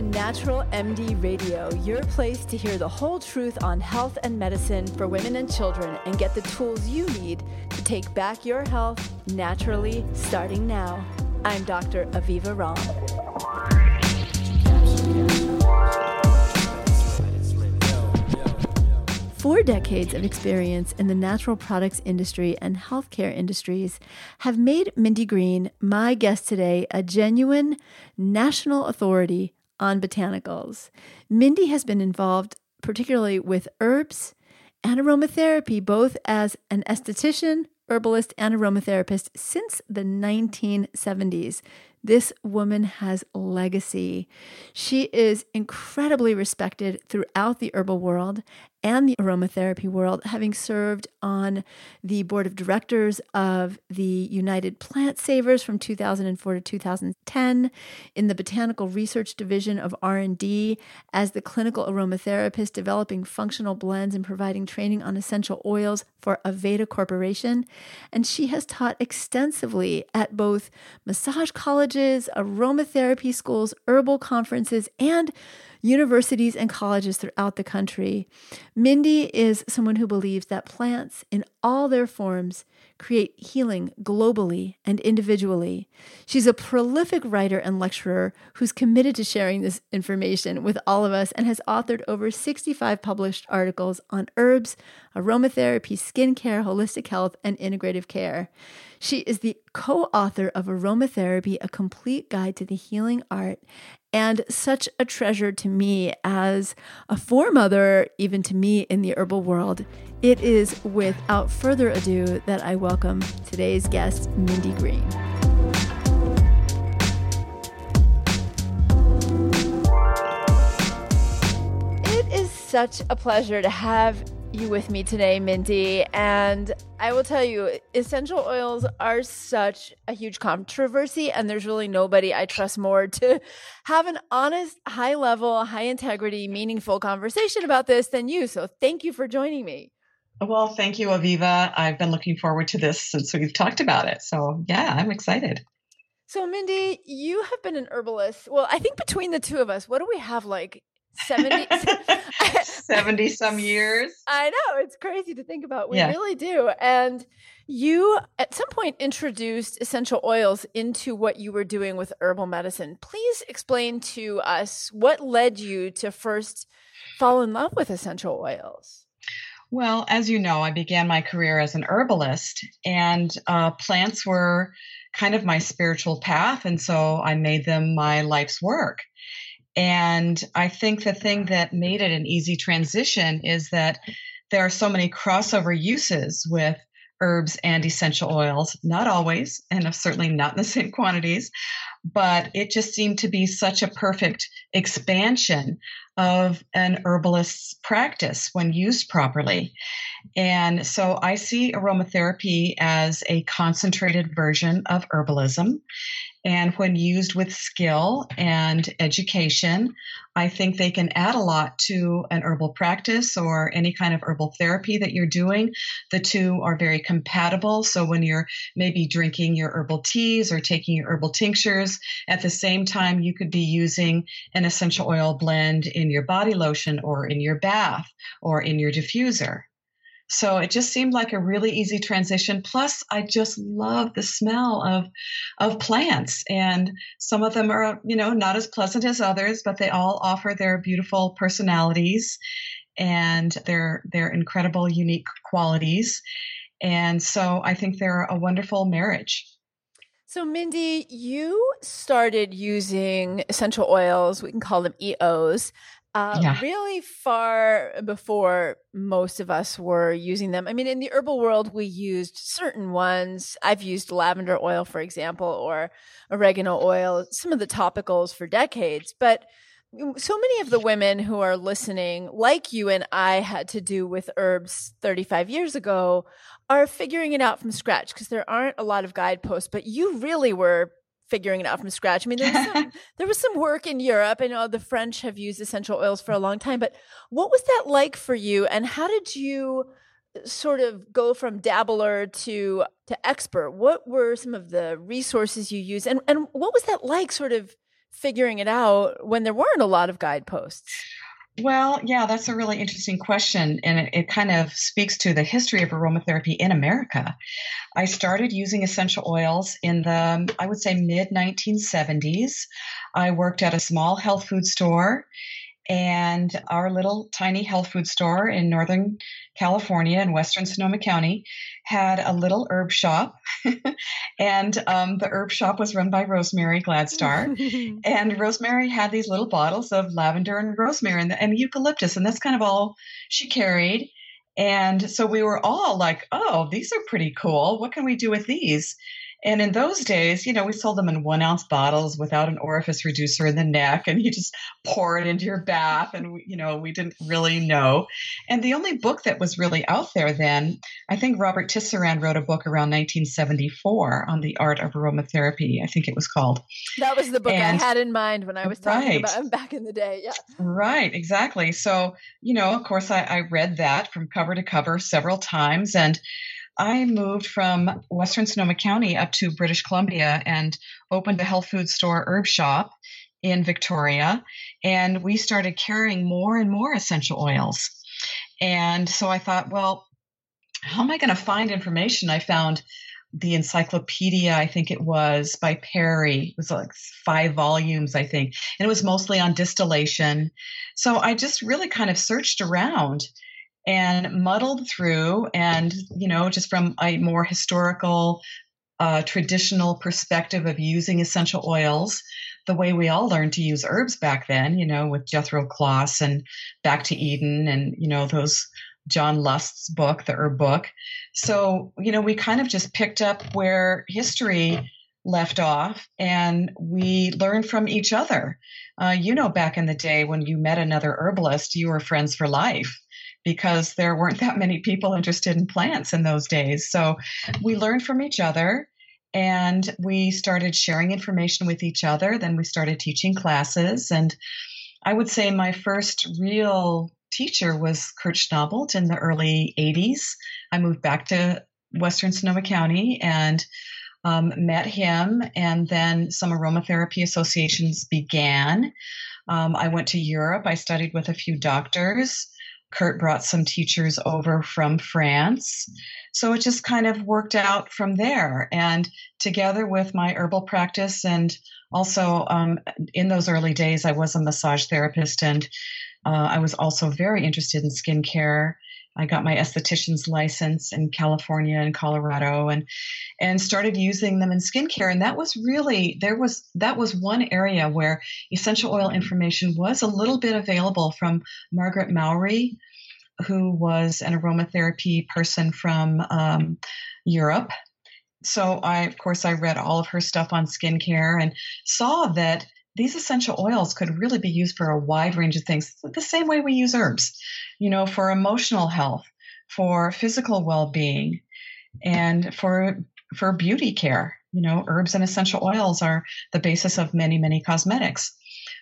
to Natural MD Radio, your place to hear the whole truth on health and medicine for women and children and get the tools you need to take back your health naturally, starting now. I'm Dr. Aviva Romm. 4 decades of experience in the natural products industry and healthcare industries have made Mindy Green, my guest today, a genuine national authority on botanicals. Mindy has been involved particularly with herbs and aromatherapy, both as an esthetician, herbalist, and aromatherapist since the 1970s. This woman has legacy. She is incredibly respected throughout the herbal world and the aromatherapy world, having served on the board of directors of the United Plant Savers from 2004 to 2010, in the Botanical Research Division of R&D as the clinical aromatherapist, developing functional blends and providing training on essential oils for Aveda Corporation. And she has taught extensively at both massage colleges, aromatherapy schools, herbal conferences, and universities and colleges throughout the country. Mindy is someone who believes that plants in all their forms create healing globally and individually. She's a prolific writer and lecturer who's committed to sharing this information with all of us and has authored over 65 published articles on herbs, aromatherapy, skincare, holistic health, and integrative care. She is the co-author of Aromatherapy: A Complete Guide to the Healing Art, and such a treasure to me as a foremother, even to me in the herbal world. It is without further ado that I welcome today's guest, Mindy Green. It is such a pleasure to have you with me today, Mindy. And I will tell you, essential oils are such a huge controversy, and there's really nobody I trust more to have an honest, high level, high integrity, meaningful conversation about this than you. So thank you for joining me. Well, thank you, Aviva. I've been looking forward to this since we've talked about it. So yeah, I'm excited. So Mindy, you have been an herbalist. Well, I think between the two of us, what do we have, like 70 some years? I know, it's crazy to think about. We really do. And you, at some point, introduced essential oils into what you were doing with herbal medicine. Please explain to us what led you to first fall in love with essential oils. Well, as you know, I began my career as an herbalist, and plants were kind of my spiritual path. And so I made them my life's work. And I think the thing that made it an easy transition is that there are so many crossover uses with herbs and essential oils, not always, and certainly not in the same quantities, but it just seemed to be such a perfect expansion of an herbalist's practice when used properly. And so I see aromatherapy as a concentrated version of herbalism. And when used with skill and education, I think they can add a lot to an herbal practice or any kind of herbal therapy that you're doing. The two are very compatible. So when you're maybe drinking your herbal teas or taking your herbal tinctures, at the same time, you could be using an essential oil blend in your body lotion or in your bath or in your diffuser. So it just seemed like a really easy transition. Plus, I just love the smell of plants. And some of them are, you know, not as pleasant as others, but they all offer their beautiful personalities and their incredible, unique qualities. And so I think they're a wonderful marriage. So Mindy, you started using essential oils, we can call them EOs, really far before most of us were using them. I mean, in the herbal world, we used certain ones. I've used lavender oil, for example, or oregano oil, some of the topicals for decades. But so many of the women who are listening, like you and I had to do with herbs 35 years ago, are figuring it out from scratch because there aren't a lot of guideposts, but you really were figuring it out from scratch. I mean, there was some work in Europe. I know the French have used essential oils for a long time, but what was that like for you? And how did you sort of go from dabbler to expert? What were some of the resources you used? And what was that like sort of figuring it out when there weren't a lot of guideposts? Well, yeah, that's a really interesting question. And it kind of speaks to the history of aromatherapy in America. I started using essential oils in the, I would say, mid-1970s. I worked at a small health food store, and our little tiny health food store in Northern California in Western Sonoma County had a little herb shop. And the herb shop was run by Rosemary Gladstar. And Rosemary had these little bottles of lavender and rosemary and eucalyptus. And that's kind of all she carried. And so we were all like, oh, these are pretty cool. What can we do with these? And in those days, you know, we sold them in 1 ounce bottles without an orifice reducer in the neck, and you just pour it into your bath. And, you know, we didn't really know. And the only book that was really out there then, I think Robert Tisserand wrote a book around 1974 on the art of aromatherapy, I think it was called. That was the book I had in mind when I was talking about back in the day. Yeah. Right. Exactly. So, you know, of course, I read that from cover to cover several times, and I moved from Western Sonoma County up to British Columbia and opened a health food store herb shop in Victoria. And we started carrying more and more essential oils. And so I thought, well, how am I going to find information? I found the encyclopedia, I think it was, by Perry. It was like 5 volumes, I think. And it was mostly on distillation. So I just really kind of searched around and muddled through, and, you know, just from a more historical, traditional perspective of using essential oils, the way we all learned to use herbs back then, you know, with Jethro Kloss and Back to Eden and, you know, those John Lust's book, the herb book. So, you know, we kind of just picked up where history left off, and we learned from each other. You know, back in the day when you met another herbalist, you were friends for life, because there weren't that many people interested in plants in those days. So we learned from each other, and we started sharing information with each other. Then we started teaching classes. And I would say my first real teacher was Kurt Schnaubelt in the early 80s. I moved back to Western Sonoma County and met him. And then some aromatherapy associations began. I went to Europe. I studied with a few doctors. Kurt brought some teachers over from France. So it just kind of worked out from there. And together with my herbal practice, and also in those early days, I was a massage therapist, and I was also very interested in skincare. I got my esthetician's license in California and Colorado, and started using them in skincare. And that was really, that was one area where essential oil information was a little bit available from Margaret Mowry, who was an aromatherapy person from Europe. So I read all of her stuff on skincare and saw that these essential oils could really be used for a wide range of things, the same way we use herbs, you know, for emotional health, for physical well-being, and for beauty care. You know, herbs and essential oils are the basis of many, many cosmetics.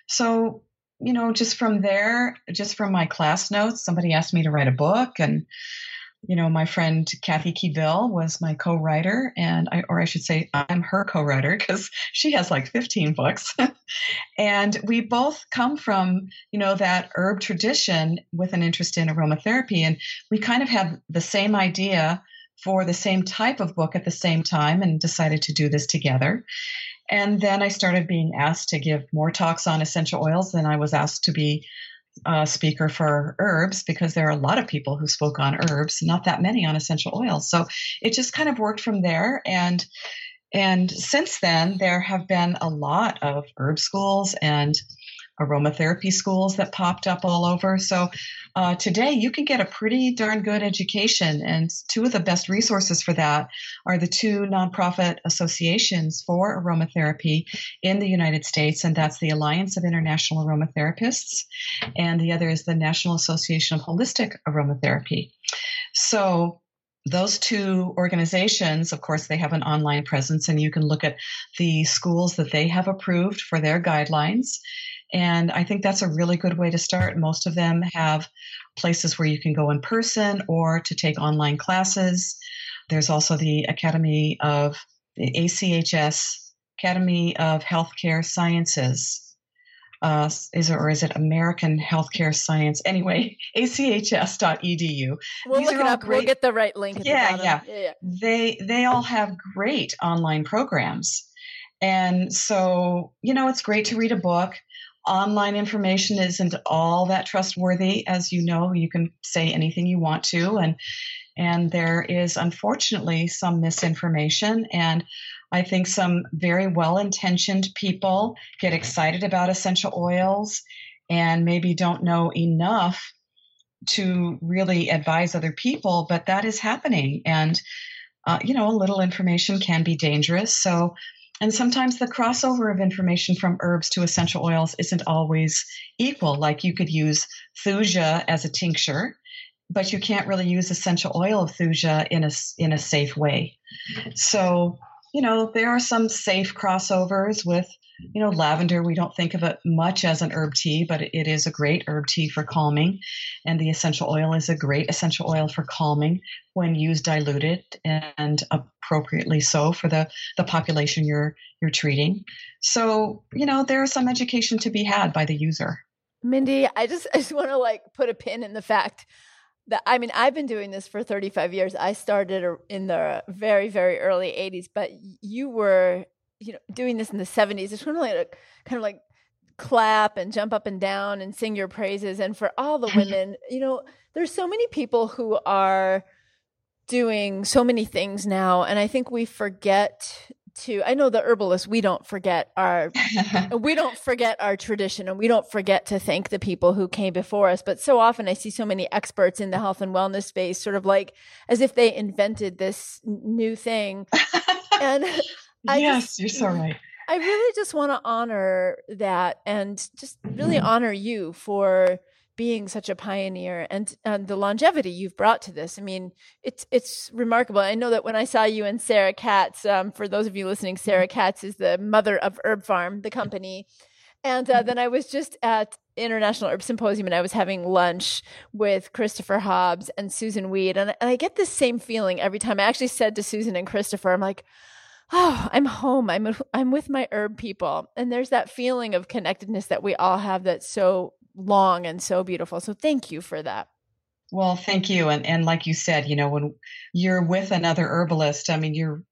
So, you know, just from there, just from my class notes, somebody asked me to write a book, and, you know, my friend Kathy Keville was my co-writer, and I'm her co-writer, because she has like 15 books. And we both come from, you know, that herb tradition with an interest in aromatherapy. And we kind of had the same idea for the same type of book at the same time, and decided to do this together. And then I started being asked to give more talks on essential oils than I was asked to be speaker for herbs, because there are a lot of people who spoke on herbs, not that many on essential oils. So it just kind of worked from there. And since then, there have been a lot of herb schools and aromatherapy schools that popped up all over. So today you can get a pretty darn good education. And two of the best resources for that are the two nonprofit associations for aromatherapy in the United States. And that's the Alliance of International Aromatherapists. And the other is the National Association of Holistic Aromatherapy. So those two organizations, of course, they have an online presence, and you can look at the schools that they have approved for their guidelines. And I think that's a really good way to start. Most of them have places where you can go in person or to take online classes. There's also the Academy of the ACHS Academy of Healthcare Sciences. Is it American Healthcare Science? Anyway, achs.edu. We'll look it up. We'll get the right link. Yeah. They all have great online programs. And so, you know, it's great to read a book. Online information isn't all that trustworthy. As you know, you can say anything you want to. And there is, unfortunately, some misinformation. And I think some very well-intentioned people get excited about essential oils and maybe don't know enough to really advise other people, but that is happening. And, you know, a little information can be dangerous. So, and sometimes the crossover of information from herbs to essential oils isn't always equal. Like you could use thuja as a tincture, but you can't really use essential oil of thuja in a safe way. So, you know, there are some safe crossovers with, you know, lavender. We don't think of it much as an herb tea, but it is a great herb tea for calming. And the essential oil is a great essential oil for calming when used diluted and appropriately so for the population you're treating. So, you know, there is some education to be had by the user. Mindy, I just want to like put a pin in the fact that, I mean, I've been doing this for 35 years. I started in the very, very early 80s, but you were, you know, doing this in the 70s. It's kind of like clap and jump up and down and sing your praises. And for all the women, you know, there's so many people who are doing so many things now. And I think we forget to, I know the herbalists, we don't forget our tradition, and we don't forget to thank the people who came before us. But so often I see so many experts in the health and wellness space, sort of like as if they invented this new thing. And you're so right. I really just want to honor that and just really honor you for being such a pioneer and the longevity you've brought to this. I mean, it's remarkable. I know that when I saw you and Sarah Katz, for those of you listening, Sarah Katz is the mother of Herb Farm, the company. And then I was just at International Herb Symposium and I was having lunch with Christopher Hobbs and Susan Weed. And I get this same feeling every time. I actually said to Susan and Christopher, I'm like, oh, I'm home. I'm with my herb people. And there's that feeling of connectedness that we all have that's so long and so beautiful. So thank you for that. Well, thank you. And like you said, you know, when you're with another herbalist, I mean,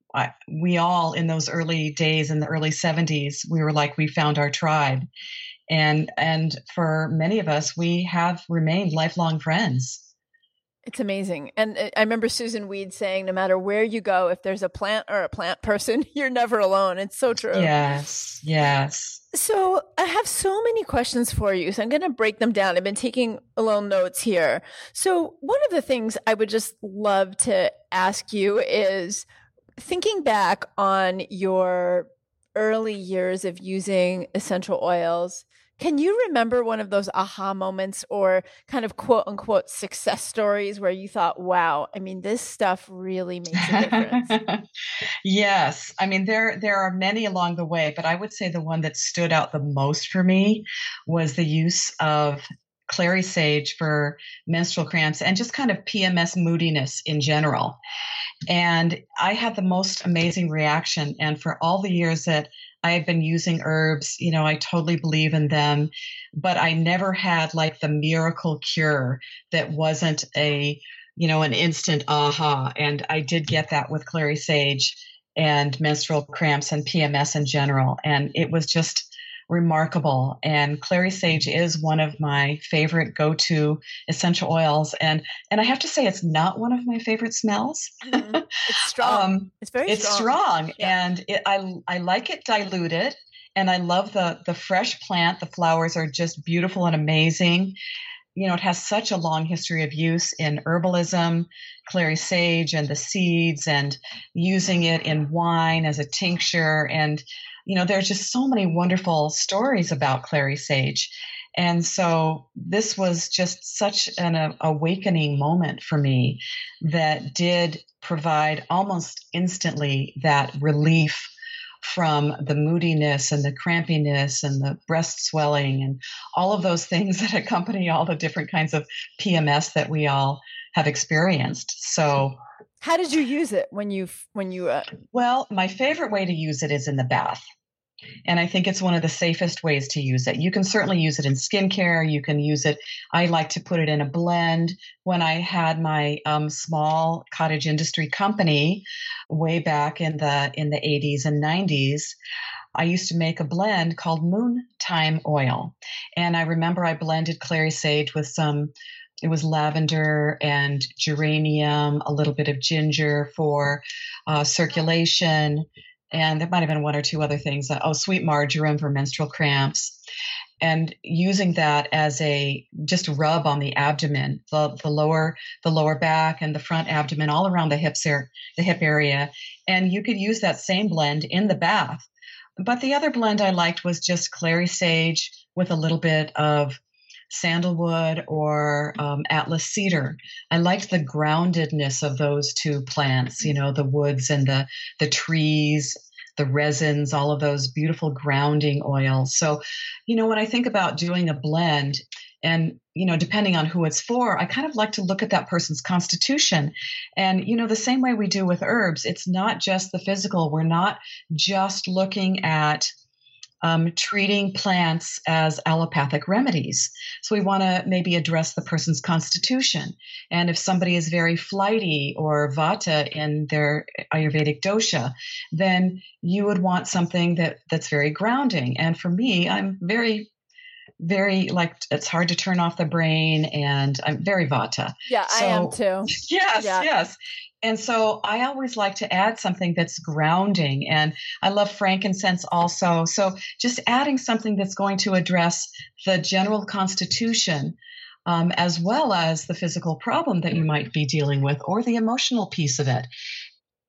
we all in those early days in the early 70s, we were like, we found our tribe. And for many of us, we have remained lifelong friends. It's amazing. And I remember Susan Weed saying, no matter where you go, if there's a plant or a plant person, you're never alone. It's so true. Yes. Yes. So I have so many questions for you. So I'm going to break them down. I've been taking a little notes here. So one of the things I would just love to ask you is thinking back on your early years of using essential oils, can you remember one of those aha moments or kind of quote unquote success stories where you thought, wow, I mean, this stuff really makes a difference? Yes. I mean, there are many along the way, but I would say the one that stood out the most for me was the use of clary sage for menstrual cramps and just kind of PMS moodiness in general. And I had the most amazing reaction. And for all the years that I have been using herbs, you know, I totally believe in them, but I never had like the miracle cure that wasn't a, you know, an instant aha. And I did get that with clary sage and menstrual cramps and PMS in general. And it was just remarkable. And clary sage is one of my favorite go-to essential oils. And I have to say, it's not one of my favorite smells. Mm-hmm. It's strong. It's very strong. Yeah. And I like it diluted, and I love the fresh plant. The flowers are just beautiful and amazing. You know, it has such a long history of use in herbalism, clary sage and the seeds, and using it in wine as a tincture. And you know, there's just so many wonderful stories about clary sage. And so this was just such an awakening moment for me that did provide almost instantly that relief from the moodiness and the crampiness and the breast swelling and all of those things that accompany all the different kinds of PMS that we all have experienced. So How did you use it when you Well, my favorite way to use it is in the bath. And I think it's one of the safest ways to use it. You can certainly use it in skincare. You can use it. I like to put it in a blend. When I had my small cottage industry company way back in the 80s and 90s, I used to make a blend called moon thyme oil. And I remember I blended clary sage with some, it was lavender and geranium, a little bit of ginger for circulation. And there might have been one or two other things. Sweet marjoram for menstrual cramps. And using that as a just rub on the abdomen, the lower back and the front abdomen, all around the hips here, the hip area. And you could use that same blend in the bath. But the other blend I liked was just clary sage with a little bit of sandalwood or Atlas cedar. I liked the groundedness of those two plants, you know, the woods and the trees, the resins, all of those beautiful grounding oils. So, you know, when I think about doing a blend and, you know, depending on who it's for, I kind of like to look at that person's constitution. And, you know, the same way we do with herbs, it's not just the physical. We're not just looking at treating plants as allopathic remedies. So we want to maybe address the person's constitution. And if somebody is very flighty or vata in their Ayurvedic dosha, then you would want something that's very grounding. And for me, I'm very, very, like, it's hard to turn off the brain, and I'm very vata. Yeah, so, I am too. Yes, yeah. Yes. And so I always like to add something that's grounding, and I love frankincense also. So just adding something that's going to address the general constitution, as well as the physical problem that you might be dealing with or the emotional piece of it.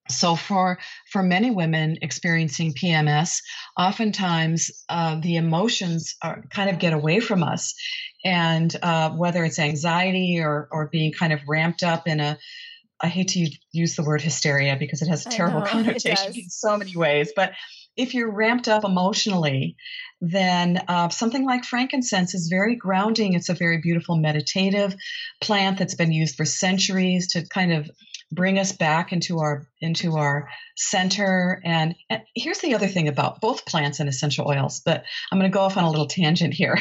So for many women experiencing PMS, oftentimes the emotions are kind of get away from us. And whether it's anxiety or being kind of ramped up in a, I hate to use the word hysteria because it has a terrible connotation in so many ways. But if you're ramped up emotionally, then something like frankincense is very grounding. It's a very beautiful meditative plant that's been used for centuries to kind of bring us back into our center. And here's the other thing about both plants and essential oils, but I'm going to go off on a little tangent here.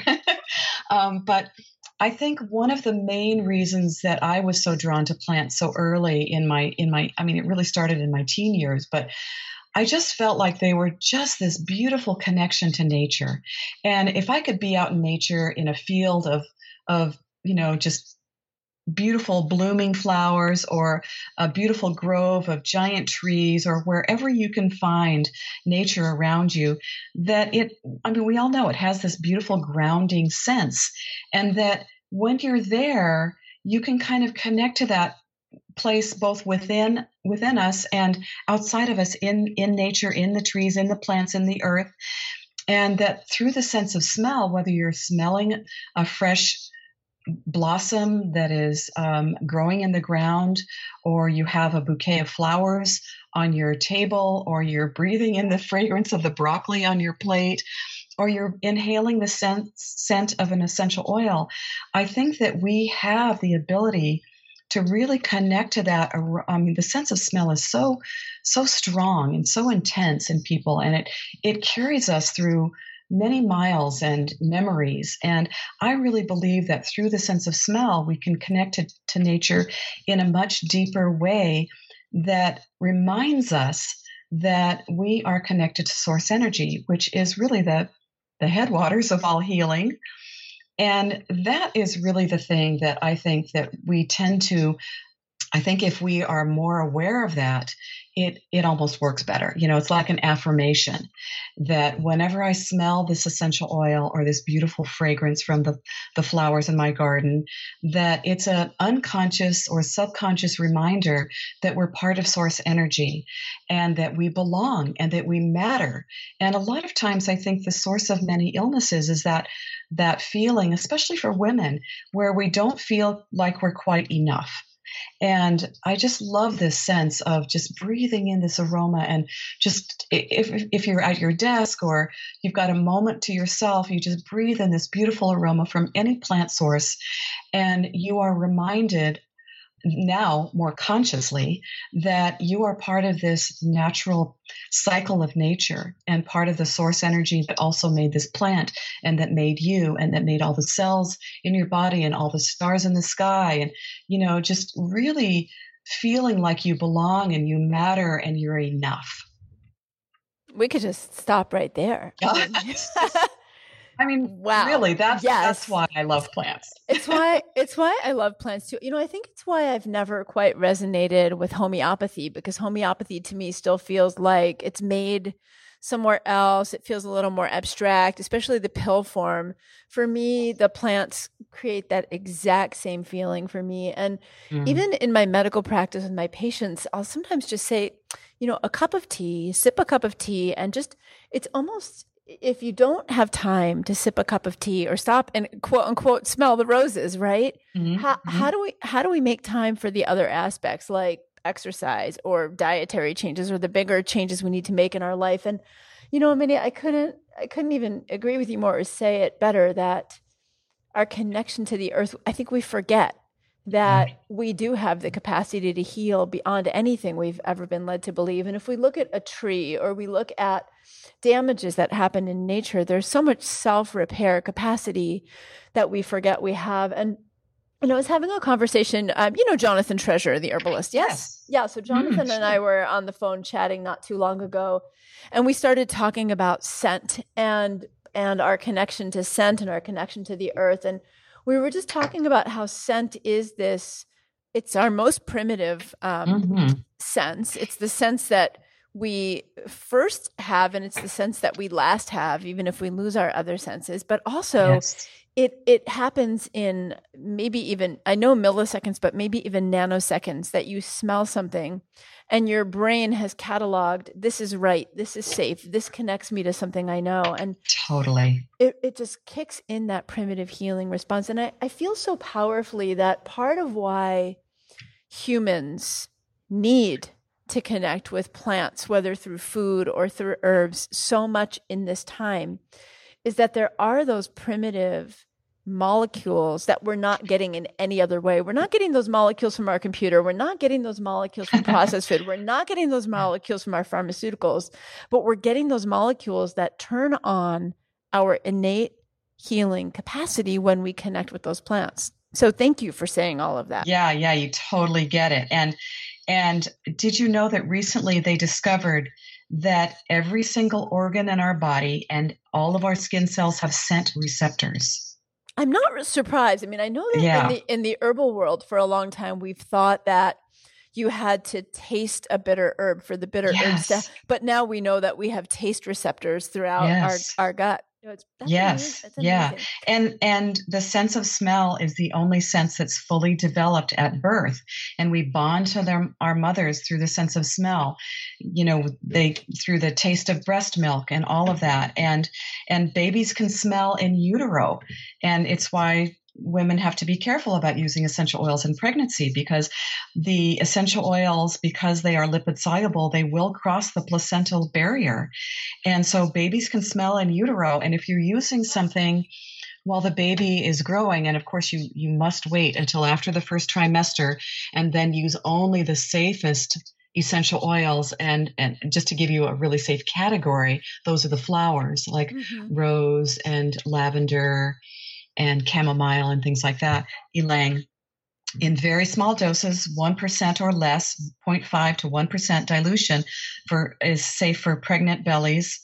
But I think one of the main reasons that I was so drawn to plants so early it really started in my teen years, but I just felt like they were just this beautiful connection to nature. And if I could be out in nature in a field of, you know, just beautiful blooming flowers or a beautiful grove of giant trees or wherever you can find nature around you, we all know it has this beautiful grounding sense, and that when you're there, you can kind of connect to that place both within us and outside of us in nature, in the trees, in the plants, in the earth. And that through the sense of smell, whether you're smelling a fresh blossom that is growing in the ground, or you have a bouquet of flowers on your table, or you're breathing in the fragrance of the broccoli on your plate, or you're inhaling the scent of an essential oil, I think that we have the ability to really connect to that. I mean, the sense of smell is so, so strong and so intense in people, and it carries us through many miles and memories. And I really believe that through the sense of smell, we can connect to nature in a much deeper way that reminds us that we are connected to source energy, which is really the headwaters of all healing. And that is really the thing that I think that we tend to, I think if we are more aware of that, it almost works better. You know, it's like an affirmation that whenever I smell this essential oil or this beautiful fragrance from the flowers in my garden, that it's an unconscious or subconscious reminder that we're part of source energy and that we belong and that we matter. And a lot of times I think the source of many illnesses is that feeling, especially for women, where we don't feel like we're quite enough. And I just love this sense of just breathing in this aroma, and just if you're at your desk or you've got a moment to yourself, you just breathe in this beautiful aroma from any plant source, and you are reminded now more consciously that you are part of this natural cycle of nature and part of the source energy that also made this plant and that made you and that made all the cells in your body and all the stars in the sky. And, you know, just really feeling like you belong and you matter and you're enough. We could just stop right there. I mean, wow. Really, that's why I love plants. It's why I love plants too. You know, I think it's why I've never quite resonated with homeopathy, because homeopathy to me still feels like it's made somewhere else. It feels a little more abstract, especially the pill form. For me, the plants create that exact same feeling for me. And even in my medical practice with my patients, I'll sometimes just say, you know, sip a cup of tea, and just, it's almost, if you don't have time to sip a cup of tea or stop and quote unquote smell the roses, right? Mm-hmm. How do we make time for the other aspects like exercise or dietary changes or the bigger changes we need to make in our life? And, you know, I mean, I couldn't even agree with you more or say it better that our connection to the earth, I think we forget that we do have the capacity to heal beyond anything we've ever been led to believe. And if we look at a tree or we look at damages that happen in nature, there's so much self-repair capacity that we forget we have. And I was having a conversation, you know, Jonathan Treasure, the herbalist. Yes. Yeah. So Jonathan and I were on the phone chatting not too long ago, and we started talking about scent and our connection to scent and our connection to the earth. And we were just talking about how scent is this, it's our most primitive sense. It's the sense that we first have, and it's the sense that we last have, even if we lose our other senses. But also it happens in maybe even, I know milliseconds, but maybe even nanoseconds that you smell something and your brain has cataloged, this is right, this is safe, this connects me to something I know. And totally. It just kicks in that primitive healing response. And I feel so powerfully that part of why humans need to connect with plants, whether through food or through herbs, so much in this time, is that there are those primitive molecules that we're not getting in any other way. We're not getting those molecules from our computer. We're not getting those molecules from processed food. We're not getting those molecules from our pharmaceuticals, but we're getting those molecules that turn on our innate healing capacity when we connect with those plants. So thank you for saying all of that. Yeah, you totally get it. And did you know that recently they discovered that every single organ in our body and all of our skin cells have scent receptors? I'm not surprised. I mean, I know that in the herbal world for a long time, we've thought that you had to taste a bitter herb for the bitter herb stuff. But now we know that we have taste receptors throughout our gut. So amazing. And the sense of smell is the only sense that's fully developed at birth. And we bond to our mothers through the sense of smell, you know, through the taste of breast milk and all of that. And babies can smell in utero. And it's why women have to be careful about using essential oils in pregnancy, because the essential oils, because they are lipid soluble, they will cross the placental barrier. And so babies can smell in utero. And if you're using something while the baby is growing, and of course you must wait until after the first trimester and then use only the safest essential oils. And just to give you a really safe category, those are the flowers like rose and lavender and chamomile and things like that, ylang, in very small doses, 1% or less, 0.5 to 1% dilution is safe for pregnant bellies.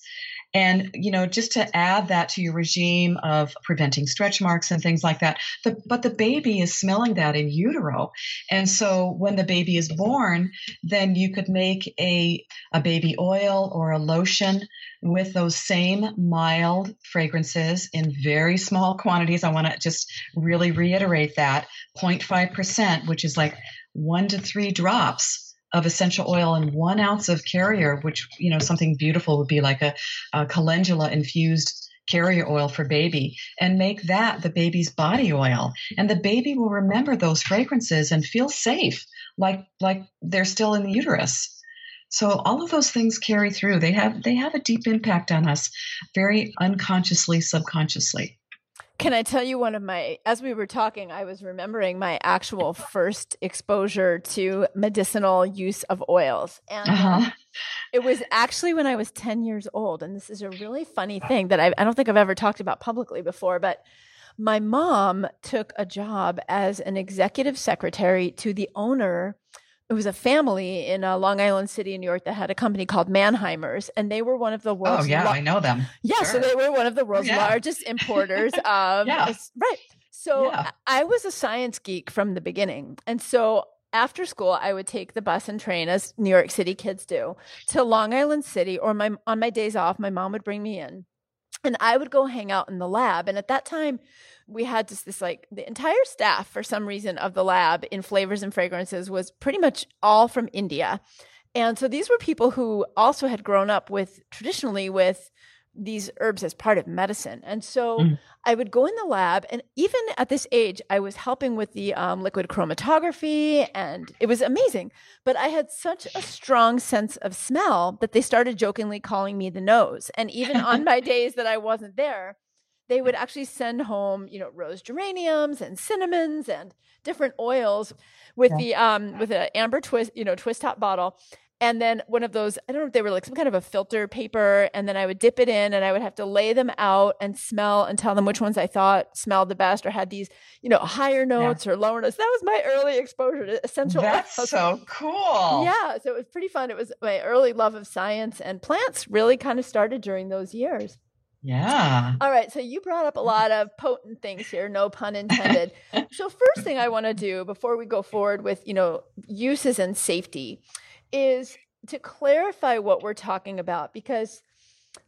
And, you know, just to add that to your regime of preventing stretch marks and things like that. But the baby is smelling that in utero. And so when the baby is born, then you could make a baby oil or a lotion with those same mild fragrances in very small quantities. I want to just really reiterate that 0.5%, which is like 1 to 3 drops of essential oil and 1 ounce of carrier, which, you know, something beautiful would be like a calendula infused carrier oil for baby, and make that the baby's body oil. And the baby will remember those fragrances and feel safe, like they're still in the uterus. So all of those things carry through. They have a deep impact on us, very unconsciously, subconsciously. Can I tell you one of my, as we were talking, I was remembering my actual first exposure to medicinal use of oils. And it was actually when I was 10 years old. And this is a really funny thing that I don't think I've ever talked about publicly before, but my mom took a job as an executive secretary to the owner. It was a family in Long Island City in New York that had a company called Manheimer's, and they were one of the world's I know them. Yeah, sure. So they were one of the world's largest importers. Right. So I was a science geek from the beginning. And so after school, I would take the bus and train, as New York City kids do, to Long Island City, or on my days off, my mom would bring me in. And I would go hang out in the lab. And at that time, we had just this, like, the entire staff, for some reason, of the lab in flavors and fragrances was pretty much all from India. And so these were people who also had grown up traditionally with these herbs as part of medicine. And so I would go in the lab, and even at this age, I was helping with the liquid chromatography, and it was amazing. But I had such a strong sense of smell that they started jokingly calling me the nose. And even on my days that I wasn't there, they would actually send home, rose geraniums and cinnamons and different oils with with an amber twist top bottle. And then one of those, I don't know if they were like some kind of a filter paper, and then I would dip it in, and I would have to lay them out and smell and tell them which ones I thought smelled the best or had these, higher notes or lower notes. That was my early exposure to essential oils. That's so cool. Yeah. So it was pretty fun. It was my early love of science and plants really kind of started during those years. Yeah. All right. So you brought up a lot of potent things here, no pun intended. So first thing I want to do before we go forward with, uses and safety is to clarify what we're talking about, because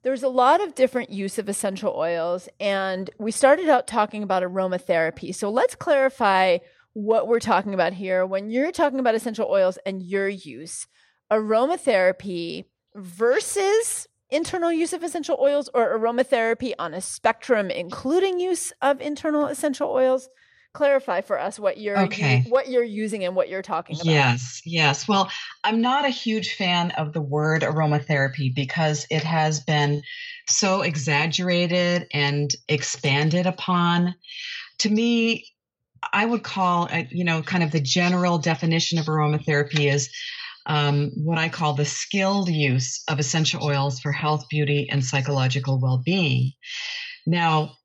there's a lot of different use of essential oils, and we started out talking about aromatherapy. So let's clarify what we're talking about here. When you're talking about essential oils and your use, aromatherapy versus internal use of essential oils, or aromatherapy on a spectrum including use of internal essential oils. Clarify for us what you're what you're using and what you're talking about. Yes. Well, I'm not a huge fan of the word aromatherapy because it has been so exaggerated and expanded upon. To me, I would call, kind of the general definition of aromatherapy is what I call the skilled use of essential oils for health, beauty, and psychological well-being. Now,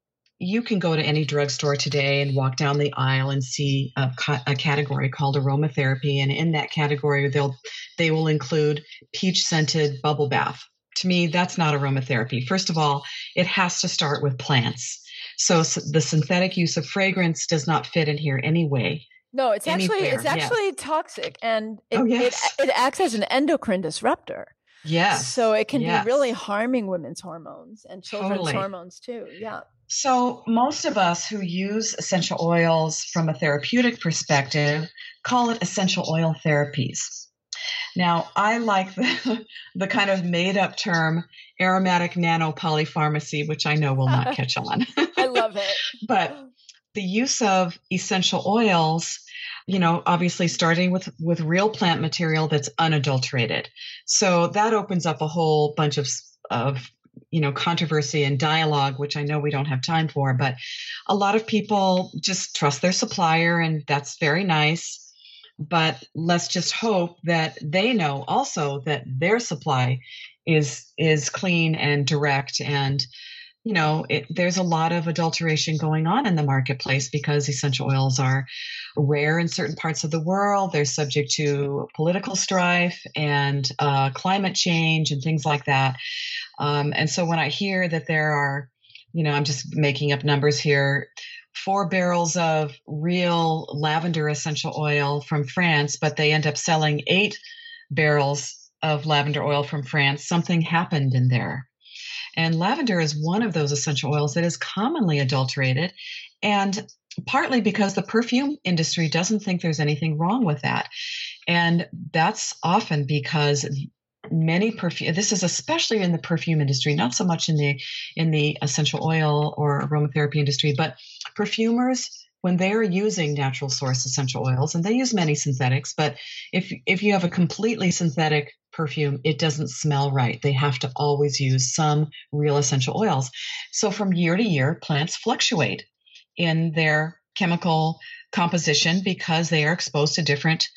you can go to any drugstore today and walk down the aisle and see a category called aromatherapy. And in that category, they will include peach-scented bubble bath. To me, that's not aromatherapy. First of all, it has to start with plants. So the synthetic use of fragrance does not fit in here anyway. No, it's actually toxic, and it acts as an endocrine disruptor. Yes. So it can be really harming women's hormones and children's hormones too. Yeah. So most of us who use essential oils from a therapeutic perspective call it essential oil therapies. Now, I like the kind of made-up term aromatic nanopolypharmacy, which I know will not catch on. I love it. But the use of essential oils, obviously starting with real plant material that's unadulterated. So that opens up a whole bunch of controversy and dialogue, which I know we don't have time for, but a lot of people just trust their supplier, and that's very nice. But let's just hope that they know also that their supply is clean and direct. And, there's a lot of adulteration going on in the marketplace because essential oils are rare in certain parts of the world. They're subject to political strife and climate change and things like that. And so when I hear that there are, I'm just making up numbers here, 4 barrels of real lavender essential oil from France, but they end up selling 8 barrels of lavender oil from France, something happened in there. And lavender is one of those essential oils that is commonly adulterated, and partly because the perfume industry doesn't think there's anything wrong with that. And that's often because this is especially in the perfume industry, not so much in the essential oil or aromatherapy industry, but perfumers, when they're using natural source essential oils, and they use many synthetics, but if you have a completely synthetic perfume, it doesn't smell right. They have to always use some real essential oils. So from year to year, plants fluctuate. in their chemical composition because they are exposed to different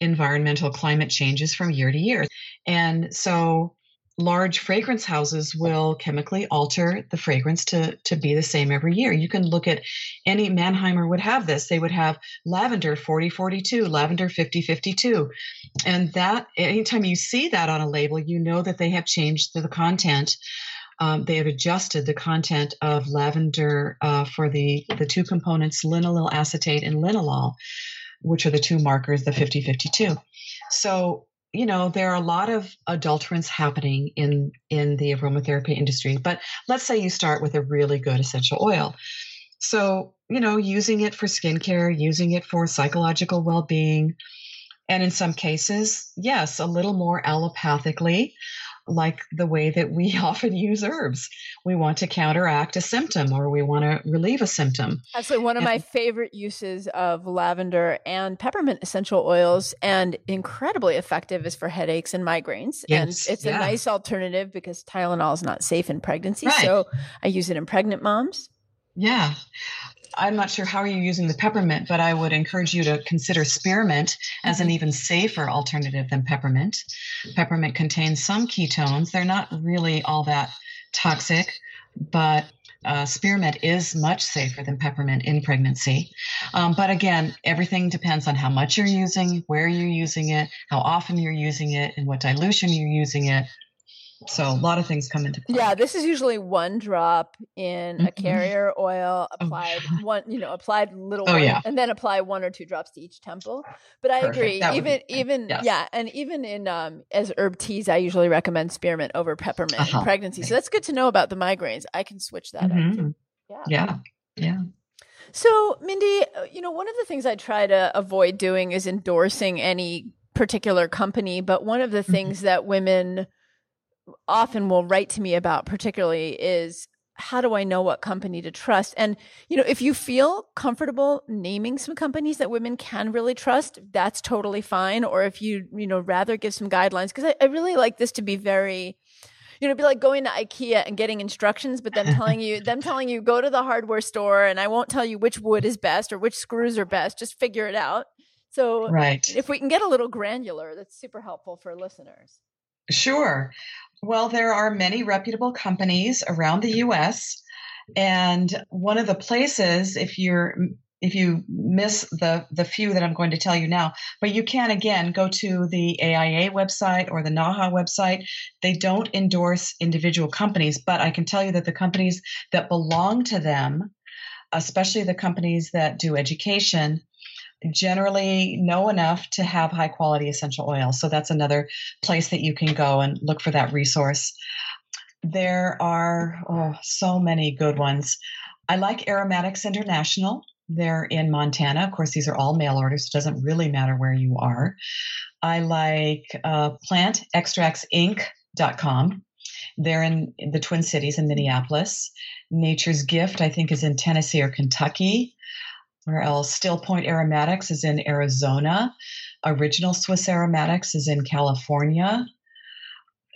environmental climate changes from year to year. And so large fragrance houses will chemically alter the fragrance to be the same every year. You can look at any, Manheimer would have this. They would have lavender 40-42, lavender 50-52. And that, anytime you see that on a label, you know that they have changed the content. They have adjusted the content of lavender for the two components, linolyl acetate and linalool, which are the two markers, the 50-52. So, you know, there are a lot of adulterants happening in the aromatherapy industry, but let's say you start with a really good essential oil. So, you know, using it for skincare, using it for psychological well-being, and in some cases, yes, a little more allopathically, like the way that we often use herbs. We want to counteract a symptom or we want to relieve a symptom. Absolutely. One of my favorite uses of lavender and peppermint essential oils, and incredibly effective, is for headaches and migraines. Yes, and it's a nice alternative because Tylenol is not safe in pregnancy. Right. So I use it in pregnant moms. Yeah. I'm not sure how you're using the peppermint, but I would encourage you to consider spearmint as an even safer alternative than peppermint. Peppermint contains some ketones. They're not really all that toxic, but spearmint is much safer than peppermint in pregnancy. But again, everything depends on how much you're using, where you're using it, how often you're using it, and what dilution you're using it. So a lot of things come into play. Yeah, this is usually one drop in a carrier oil, applied and then apply one or two drops to each temple. But I agree, even in as herb teas, I usually recommend spearmint over peppermint in pregnancy. So that's good to know about the migraines. I can switch that up too. Yeah. So Mindy, you know, one of the things I try to avoid doing is endorsing any particular company, but one of the things that women often will write to me about particularly is, how do I know what company to trust? And, you know, if you feel comfortable naming some companies that women can really trust, that's totally fine. Or if you, you know, rather give some guidelines, because I really like this to be very, you know, it'd be like going to IKEA and getting instructions, but them telling you go to the hardware store and I won't tell you which wood is best or which screws are best, just figure it out. So if we can get a little granular, that's super helpful for listeners. Sure. Well, there are many reputable companies around the U.S., and one of the places, if you miss the few that I'm going to tell you now, but you can, again, go to the AIA website or the NAHA website. They don't endorse individual companies, but I can tell you that the companies that belong to them, especially the companies that do education, generally know enough to have high quality essential oils. So that's another place that you can go and look for that resource. There are so many good ones. I like Aromatics International. They're in Montana. Of course, these are all mail orders. It doesn't really matter where you are. I like plantextractsinc.com. They're in the Twin Cities in Minneapolis. Nature's Gift, I think, is in Tennessee or Kentucky. Where else? Still Point Aromatics is in Arizona. Original Swiss Aromatics is in California.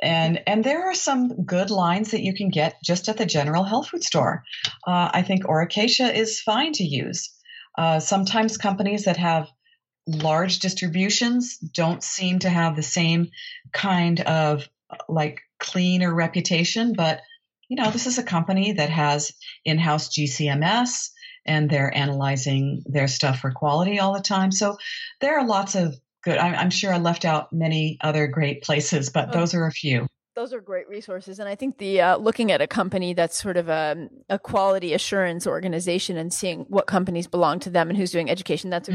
And there are some good lines that you can get just at the general health food store. I think Aura Cacia is fine to use. Sometimes companies that have large distributions don't seem to have the same kind of like cleaner reputation, but you know, this is a company that has in-house GCMS, and they're analyzing their stuff for quality all the time. So there are lots of good, I'm sure I left out many other great places, but those are a few. Those are great resources. And I think the looking at a company that's sort of a quality assurance organization and seeing what companies belong to them and who's doing education, that's a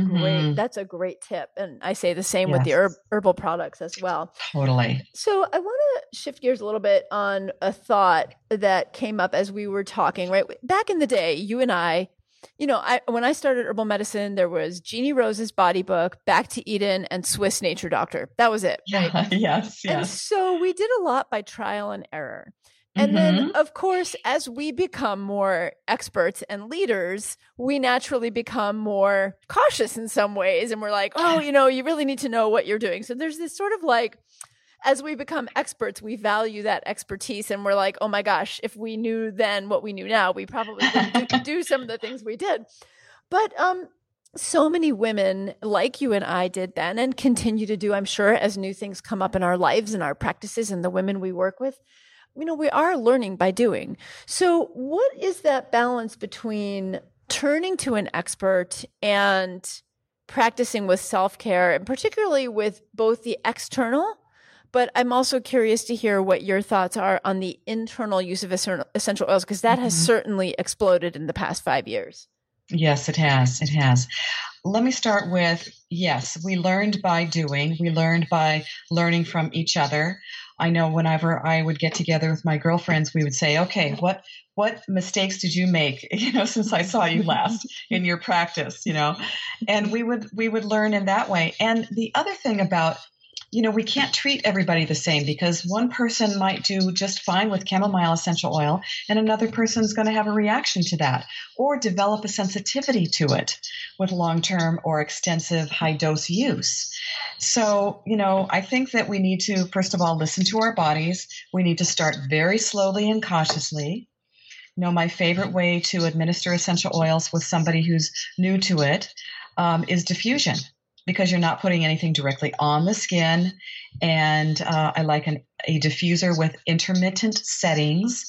great tip. And I say the same with the herbal products as well. Totally. So I want to shift gears a little bit on a thought that came up as we were talking, right? Back in the day, you and I, you know, when I started herbal medicine, there was Jeannie Rose's Body Book, Back to Eden, and Swiss Nature Doctor. That was it. Right? Yes. And so we did a lot by trial and error. And then, of course, as we become more experts and leaders, we naturally become more cautious in some ways. And we're like, oh, you know, you really need to know what you're doing. So there's this sort of like as we become experts, we value that expertise. And we're like, oh my gosh, if we knew then what we knew now, we probably wouldn't do some of the things we did. But so many women like you and I did then and continue to do, I'm sure, as new things come up in our lives and our practices and the women we work with, you know, we are learning by doing. So what is that balance between turning to an expert and practicing with self-care, and particularly with both the external, but I'm also curious to hear what your thoughts are on the internal use of essential oils, because that has certainly exploded in the past 5 years. Yes, it has. It has. Let me start with, yes, we learned by doing. We learned by learning from each other. I know whenever I would get together with my girlfriends, we would say, okay, what mistakes did you make, you know, since I saw you last in your practice, you know, and we would learn in that way. And the other thing about, you know, we can't treat everybody the same, because one person might do just fine with chamomile essential oil and another person's going to have a reaction to that or develop a sensitivity to it with long-term or extensive high-dose use. So, you know, I think that we need to, first of all, listen to our bodies. We need to start very slowly and cautiously. You know, my favorite way to administer essential oils with somebody who's new to it is diffusion, because you're not putting anything directly on the skin. And I like a diffuser with intermittent settings.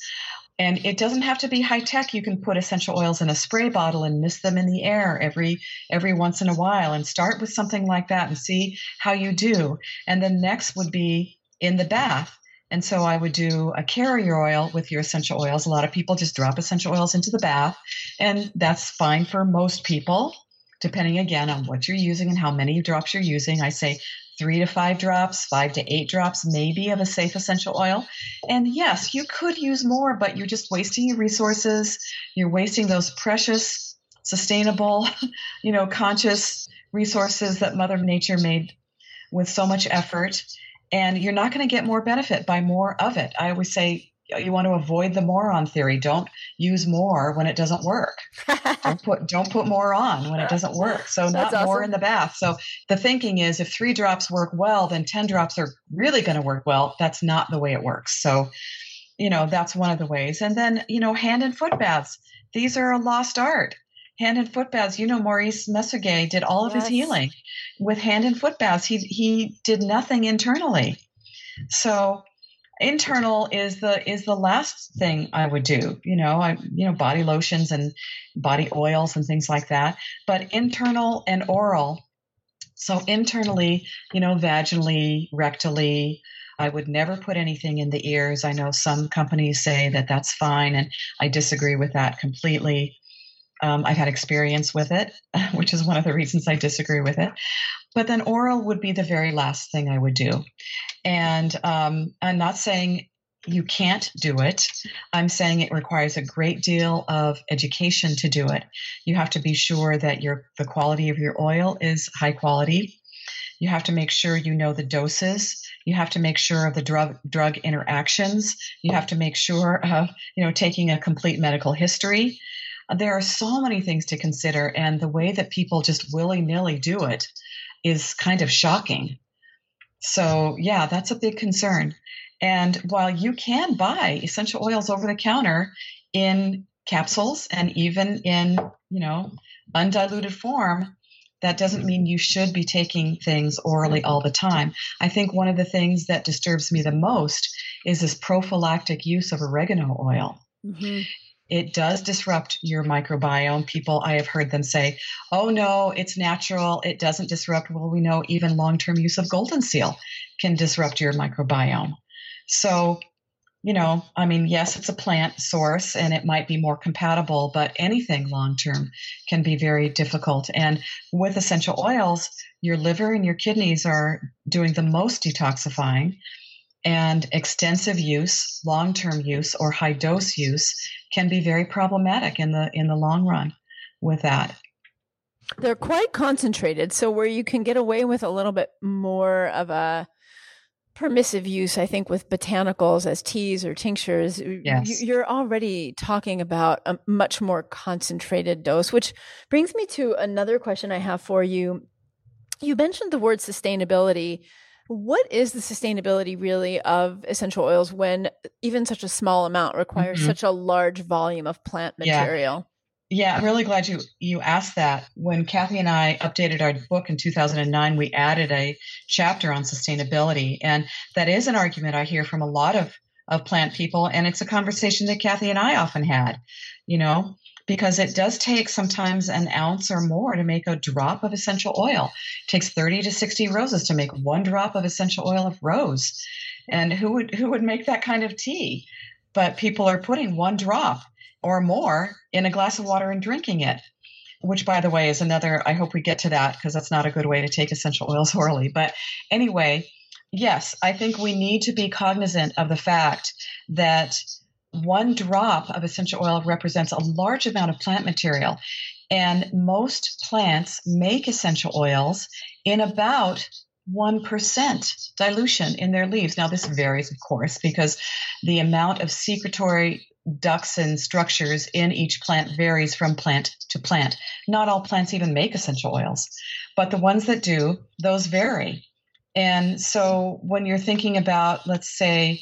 And it doesn't have to be high tech. You can put essential oils in a spray bottle and mist them in the air every once in a while, and start with something like that and see how you do. And then next would be in the bath. And so I would do a carrier oil with your essential oils. A lot of people just drop essential oils into the bath, and that's fine for most people, depending again on what you're using and how many drops you're using. I say 3 to 5 drops, 5 to 8 drops, maybe, of a safe essential oil. And yes, you could use more, but you're just wasting your resources. You're wasting those precious, sustainable, you know, conscious resources that Mother Nature made with so much effort. And you're not going to get more benefit by more of it. I always say, you want to avoid the moron theory. Don't use more when it doesn't work. Don't put more on when it doesn't work. So not awesome. More in the bath. So the thinking is, if 3 drops work well, then 10 drops are really going to work well. That's not the way it works. So, you know, that's one of the ways. And then, you know, hand and foot baths. These are a lost art. Hand and foot baths. You know, Maurice Messerguy did all of his healing with hand and foot baths. He did nothing internally. So internal is the last thing I would do, you know, body lotions and body oils and things like that, but internal and oral. So internally, you know, vaginally, rectally, I would never put anything in the ears. I know some companies say that that's fine, and I disagree with that completely. I've had experience with it, which is one of the reasons I disagree with it. But then oral would be the very last thing I would do. And I'm not saying you can't do it. I'm saying it requires a great deal of education to do it. You have to be sure that the quality of your oil is high quality. You have to make sure you know the doses. You have to make sure of the drug interactions. You have to make sure of, you know, taking a complete medical history. There are so many things to consider, and the way that people just willy-nilly do it is kind of shocking. So yeah, that's a big concern. And while you can buy essential oils over the counter in capsules and even in, you know, undiluted form, that doesn't mean you should be taking things orally all the time. I think one of the things that disturbs me the most is this prophylactic use of oregano oil. Mm-hmm. It does disrupt your microbiome. People, I have heard them say, oh no, it's natural, it doesn't disrupt. Well, we know even long-term use of golden seal can disrupt your microbiome. So, you know, I mean, yes, it's a plant source and it might be more compatible, but anything long-term can be very difficult. And with essential oils, your liver and your kidneys are doing the most detoxifying, and extensive use, long-term use, or high-dose use can be very problematic in the long run with that. They're quite concentrated. So where you can get away with a little bit more of a permissive use, I think, with botanicals as teas or tinctures, yes, you're already talking about a much more concentrated dose, which brings me to another question I have for you. You mentioned the word sustainability, What is the sustainability really of essential oils when even such a small amount requires such a large volume of plant material? Yeah, I'm really glad you asked that. When Kathy and I updated our book in 2009, we added a chapter on sustainability. And that is an argument I hear from a lot of plant people. And it's a conversation that Kathy and I often had, you know, because it does take sometimes an ounce or more to make a drop of essential oil. It takes 30 to 60 roses to make one drop of essential oil of rose. And who would make that kind of tea? But people are putting one drop or more in a glass of water and drinking it, which, by the way, is another, I hope we get to that because that's not a good way to take essential oils orally. But anyway, yes, I think we need to be cognizant of the fact that one drop of essential oil represents a large amount of plant material. And most plants make essential oils in about 1% dilution in their leaves. Now, this varies, of course, because the amount of secretory ducts and structures in each plant varies from plant to plant. Not all plants even make essential oils, but the ones that do, those vary. And so when you're thinking about, let's say,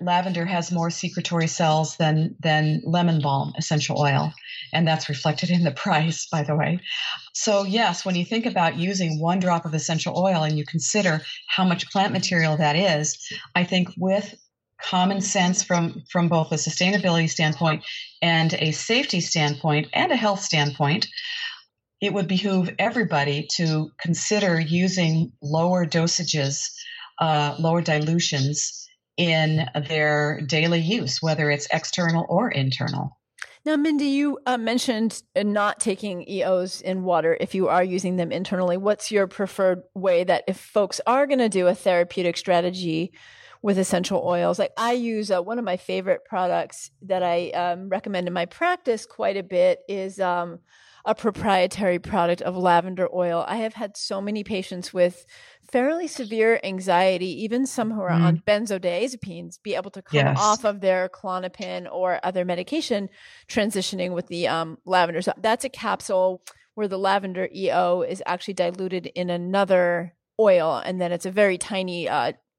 lavender has more secretory cells than lemon balm essential oil, and that's reflected in the price, by the way. So yes, when you think about using one drop of essential oil and you consider how much plant material that is, I think with common sense from both a sustainability standpoint and a safety standpoint and a health standpoint, it would behoove everybody to consider using lower dosages, lower dilutions in their daily use, whether it's external or internal. Now, Mindy, you mentioned not taking EOs in water if you are using them internally. What's your preferred way that if folks are going to do a therapeutic strategy with essential oils? Like I use one of my favorite products that I recommend in my practice quite a bit is a proprietary product of lavender oil. I have had so many patients with fairly severe anxiety, even some who are on benzodiazepines, be able to come off of their clonopin or other medication, transitioning with the lavender. So that's a capsule where the lavender EO is actually diluted in another oil. And then it's a very tiny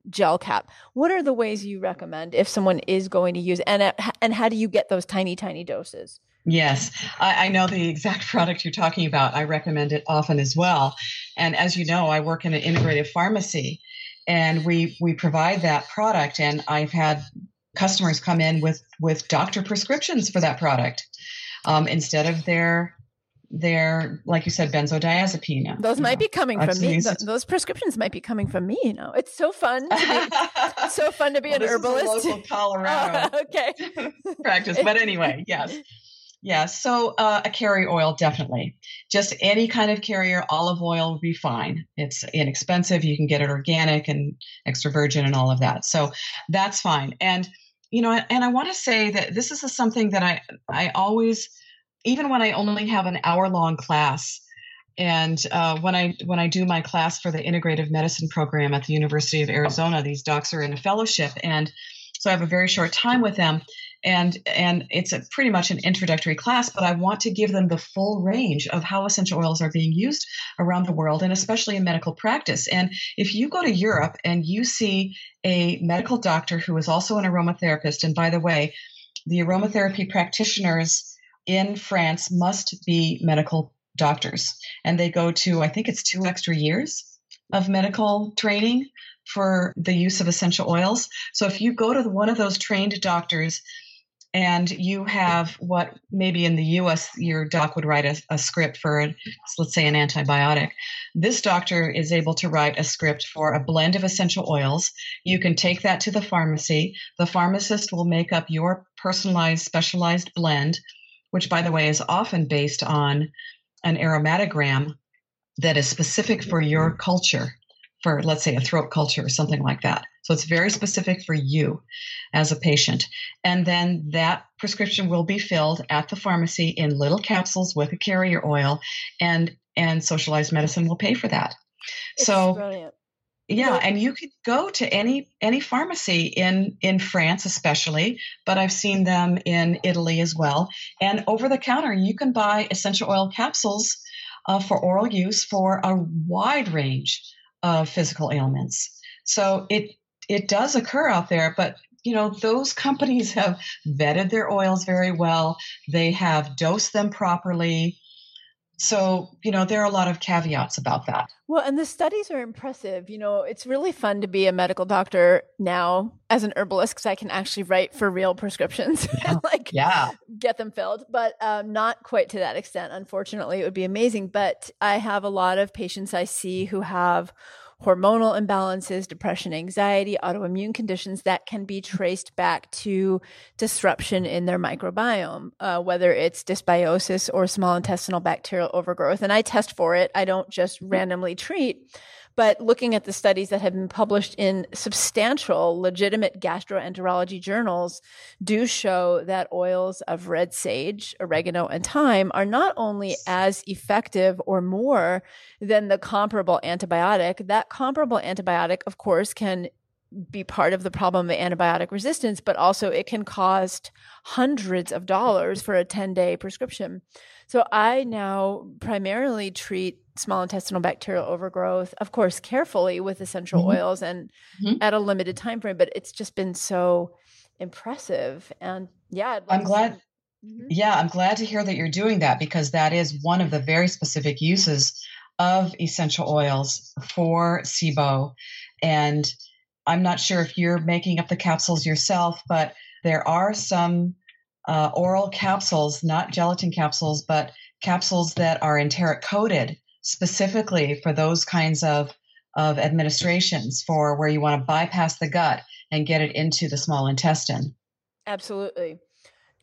gel cap. What are the ways you recommend if someone is going to use, and how do you get those tiny, tiny doses? Yes, I know the exact product you're talking about. I recommend it often as well. And as you know, I work in an integrative pharmacy and we provide that product. And I've had customers come in with doctor prescriptions for that product instead of their, like you said, benzodiazepine. Those might be coming from me. Those prescriptions might be coming from me. You know, it's so fun. It's so fun to be an herbalist. This is a local Colorado practice, but anyway, yes. So a carrier oil, definitely. Just any kind of carrier, olive oil would be fine. It's inexpensive. You can get it organic and extra virgin and all of that. So that's fine. And you know, and I want to say that this is something that I always. Even when I only have an hour-long class, and when I do my class for the integrative medicine program at the University of Arizona, these docs are in a fellowship, and so I have a very short time with them, and it's pretty much an introductory class. But I want to give them the full range of how essential oils are being used around the world, and especially in medical practice. And if you go to Europe and you see a medical doctor who is also an aromatherapist, and by the way, the aromatherapy practitioners in France must be medical doctors, and they go to, I think it's 2 extra years of medical training for the use of essential oils. So if you go to one of those trained doctors and you have what maybe in the US, your doc would write a script for, let's say, an antibiotic. This doctor is able to write a script for a blend of essential oils. You can take that to the pharmacy. The pharmacist will make up your personalized, specialized blend, which, by the way, is often based on an aromatogram that is specific for your culture, for, let's say, a throat culture or something like that. So it's very specific for you as a patient. And then that prescription will be filled at the pharmacy in little capsules with a carrier oil, and socialized medicine will pay for that. It's so brilliant. Yeah, and you could go to any pharmacy in France especially, but I've seen them in Italy as well. And over the counter, you can buy essential oil capsules for oral use for a wide range of physical ailments. So it does occur out there, but you know, those companies have vetted their oils very well. They have dosed them properly. So, you know, there are a lot of caveats about that. Well, and the studies are impressive. You know, it's really fun to be a medical doctor now as an herbalist because I can actually write for real prescriptions and get them filled, but not quite to that extent. Unfortunately, it would be amazing. But I have a lot of patients I see who have hormonal imbalances, depression, anxiety, autoimmune conditions that can be traced back to disruption in their microbiome, whether it's dysbiosis or small intestinal bacterial overgrowth. And I test for it. I don't just randomly treat, but looking at the studies that have been published in substantial, legitimate gastroenterology journals do show that oils of red sage, oregano, and thyme are not only as effective or more than the comparable antibiotic. That comparable antibiotic, of course, can be part of the problem of antibiotic resistance, but also it can cost hundreds of dollars for a 10-day prescription. So I now primarily treat small intestinal bacterial overgrowth, of course, carefully with essential oils and at a limited time frame, but it's just been so impressive. And I'm glad. Yeah, I'm glad to hear that you're doing that, because that is one of the very specific uses of essential oils for SIBO. And I'm not sure if you're making up the capsules yourself, but there are some oral capsules, not gelatin capsules, but capsules that are enteric coated specifically for those kinds of administrations, for where you want to bypass the gut and get it into the small intestine. Absolutely.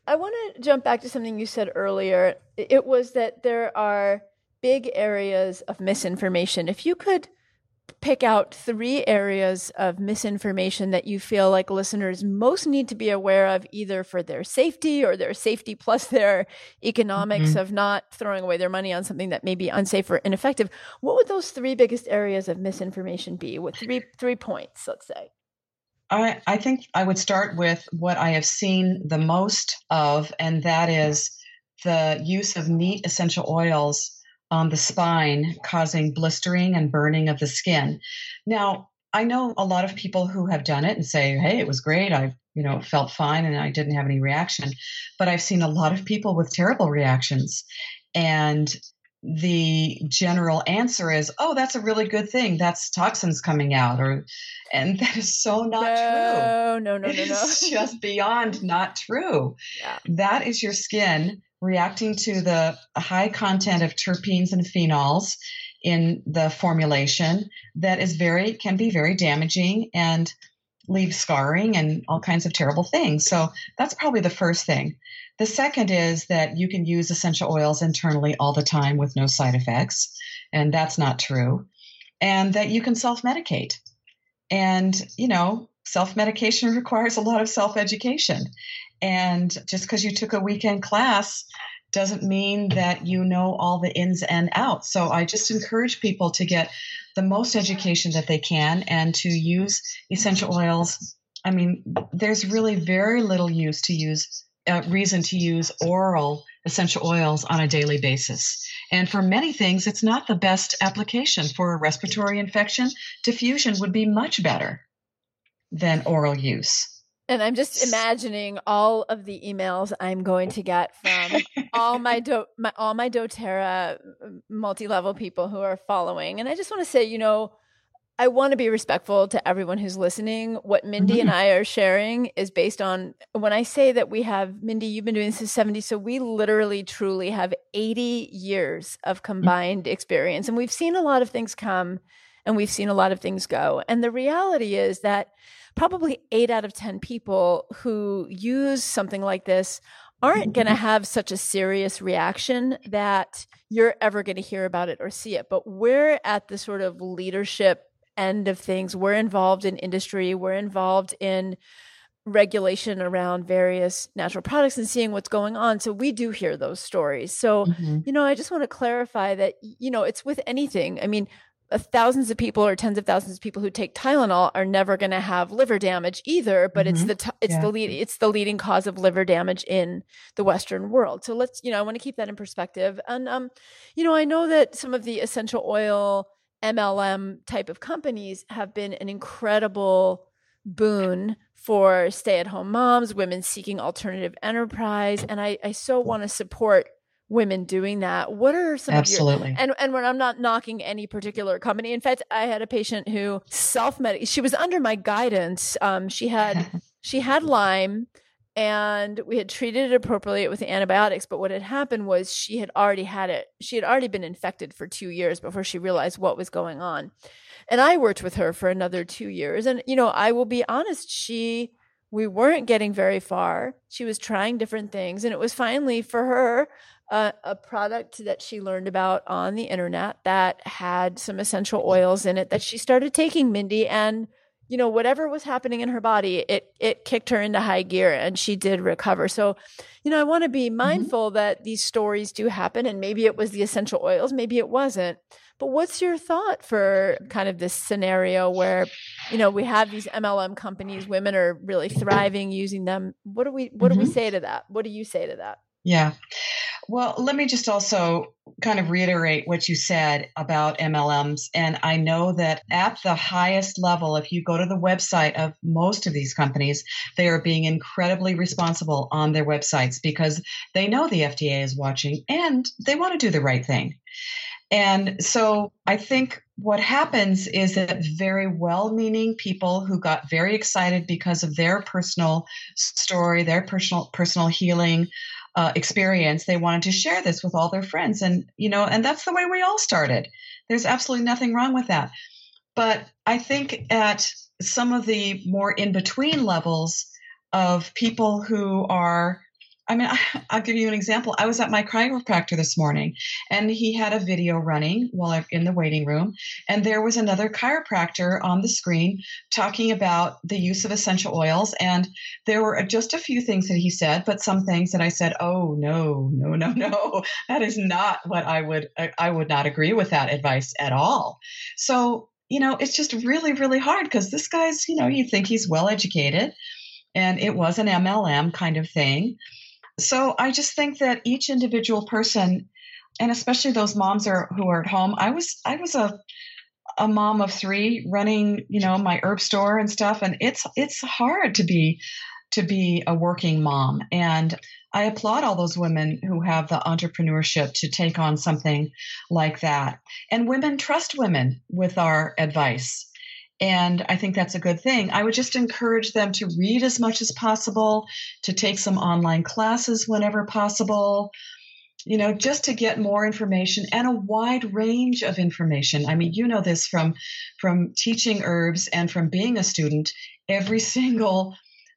I want to jump back to something you said earlier. It was that there are big areas of misinformation. If you could pick out three areas of misinformation that you feel like listeners most need to be aware of, either for their safety or their safety plus their economics of not throwing away their money on something that may be unsafe or ineffective, what would those three biggest areas of misinformation be? What three points, let's say? I think I would start with what I have seen the most of, and that is the use of neat essential oils on the spine, causing blistering and burning of the skin. Now, I know a lot of people who have done it and say, hey, it was great. I felt fine and I didn't have any reaction, but I've seen a lot of people with terrible reactions. And the general answer is, oh, that's a really good thing. That's toxins coming out. And that is so not true. No. It's just beyond not true. Yeah. That is your skin reacting to the high content of terpenes and phenols in the formulation that is can be very damaging and leave scarring and all kinds of terrible things. So that's probably the first thing. The second is that you can use essential oils internally all the time with no side effects, and that's not true. And that you can self-medicate. And, self-medication requires a lot of self-education. And just because you took a weekend class doesn't mean that you know all the ins and outs. So I just encourage people to get the most education that they can and to use essential oils. I mean, there's really very little reason to use oral essential oils on a daily basis. And for many things, it's not the best application. For a respiratory infection, diffusion would be much better than oral use. And I'm just imagining all of the emails I'm going to get from all my doTERRA multi-level people who are following. And I just want to say, I want to be respectful to everyone who's listening. What Mindy and I are sharing is based on, when I say that we have, Mindy, you've been doing this since 70, so we literally truly have 80 years of combined experience. And we've seen a lot of things come and we've seen a lot of things go. And the reality is that probably 8 out of 10 people who use something like this aren't going to have such a serious reaction that you're ever going to hear about it or see it. But we're at the sort of leadership end of things. We're involved in industry. We're involved in regulation around various natural products and seeing what's going on. So we do hear those stories. So, I just want to clarify that, it's with anything. I mean, thousands of people or tens of thousands of people who take Tylenol are never going to have liver damage either, but it's the leading cause of liver damage in the Western world. So let's, I want to keep that in perspective. And, I know that some of the essential oil MLM type of companies have been an incredible boon for stay-at-home moms, women seeking alternative enterprise. And I so want to support women doing that. What are some Absolutely. Of your, and when I'm not knocking any particular company, in fact, I had a patient who self-medicated. She was under my guidance. She had Lyme and we had treated it appropriately with antibiotics. But what had happened was she had already had it. She had already been infected for 2 years before she realized what was going on. And I worked with her for another 2 years. And, you know, I will be honest, we weren't getting very far. She was trying different things. And it was finally for her a product that she learned about on the internet that had some essential oils in it that she started taking, Mindy. And, you know, whatever was happening in her body, it kicked her into high gear and she did recover. So, you know, I want to be mindful that these stories do happen, and maybe it was the essential oils, maybe it wasn't. But what's your thought for kind of this scenario where, you know, we have these MLM companies, women are really thriving using them. What do we say to that? What do you say to that? Yeah. Well, let me just also kind of reiterate what you said about MLMs. And I know that at the highest level, if you go to the website of most of these companies, they are being incredibly responsible on their websites because they know the FDA is watching and they want to do the right thing. And so I think what happens is that very well-meaning people who got very excited because of their personal story, their personal healing experience, they wanted to share this with all their friends. And, you know, and that's the way we all started. There's absolutely nothing wrong with that. But I think at some of the more in-between levels of people who are, I mean, I'll give you an example. I was at my chiropractor this morning and he had a video running while I'm in the waiting room. And there was another chiropractor on the screen talking about the use of essential oils. And there were just a few things that he said, but some things that I said, oh, no, that is not what I would not agree with that advice at all. So, you know, it's just really, really hard because this guy's, you know, you think he's well-educated and it was an MLM kind of thing. So I just think that each individual person, and especially those moms who are at home, I was a mom of three running, you know, my herb store and stuff. And it's hard to be a working mom. And I applaud all those women who have the entrepreneurship to take on something like that. And women trust women with our advice. And I think that's a good thing. I would just encourage them to read as much as possible, to take some online classes whenever possible, you know, just to get more information and a wide range of information. I mean, you know this from teaching herbs and from being a student, every single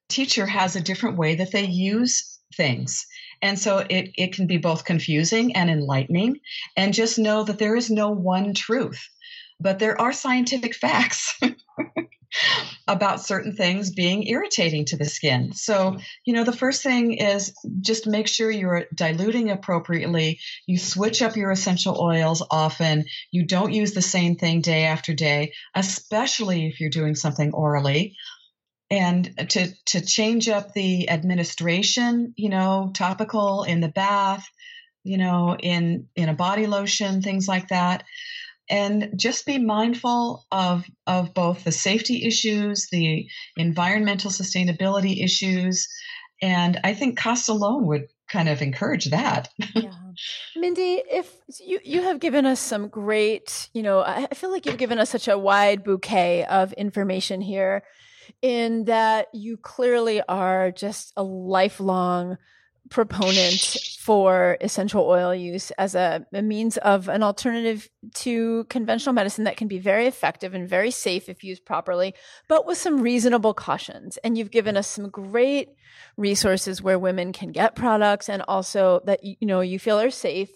teacher has a different way that they use things. And so it can be both confusing and enlightening. And just know that there is no one truth. But there are scientific facts about certain things being irritating to the skin. So, you know, the first thing is just make sure you're diluting appropriately. You switch up your essential oils often. You don't use the same thing day after day, especially if you're doing something orally. And to change up the administration, you know, topical in the bath, you know, in a body lotion, things like that. And just be mindful of both the safety issues, the environmental sustainability issues. And I think cost alone would kind of encourage that. Yeah. Mindy, if you have given us some great, you know, I feel like you've given us such a wide bouquet of information here in that you clearly are just a lifelong proponent for essential oil use as a means of an alternative to conventional medicine that can be very effective and very safe if used properly, but with some reasonable cautions. And you've given us some great resources where women can get products and also that, you know, you feel are safe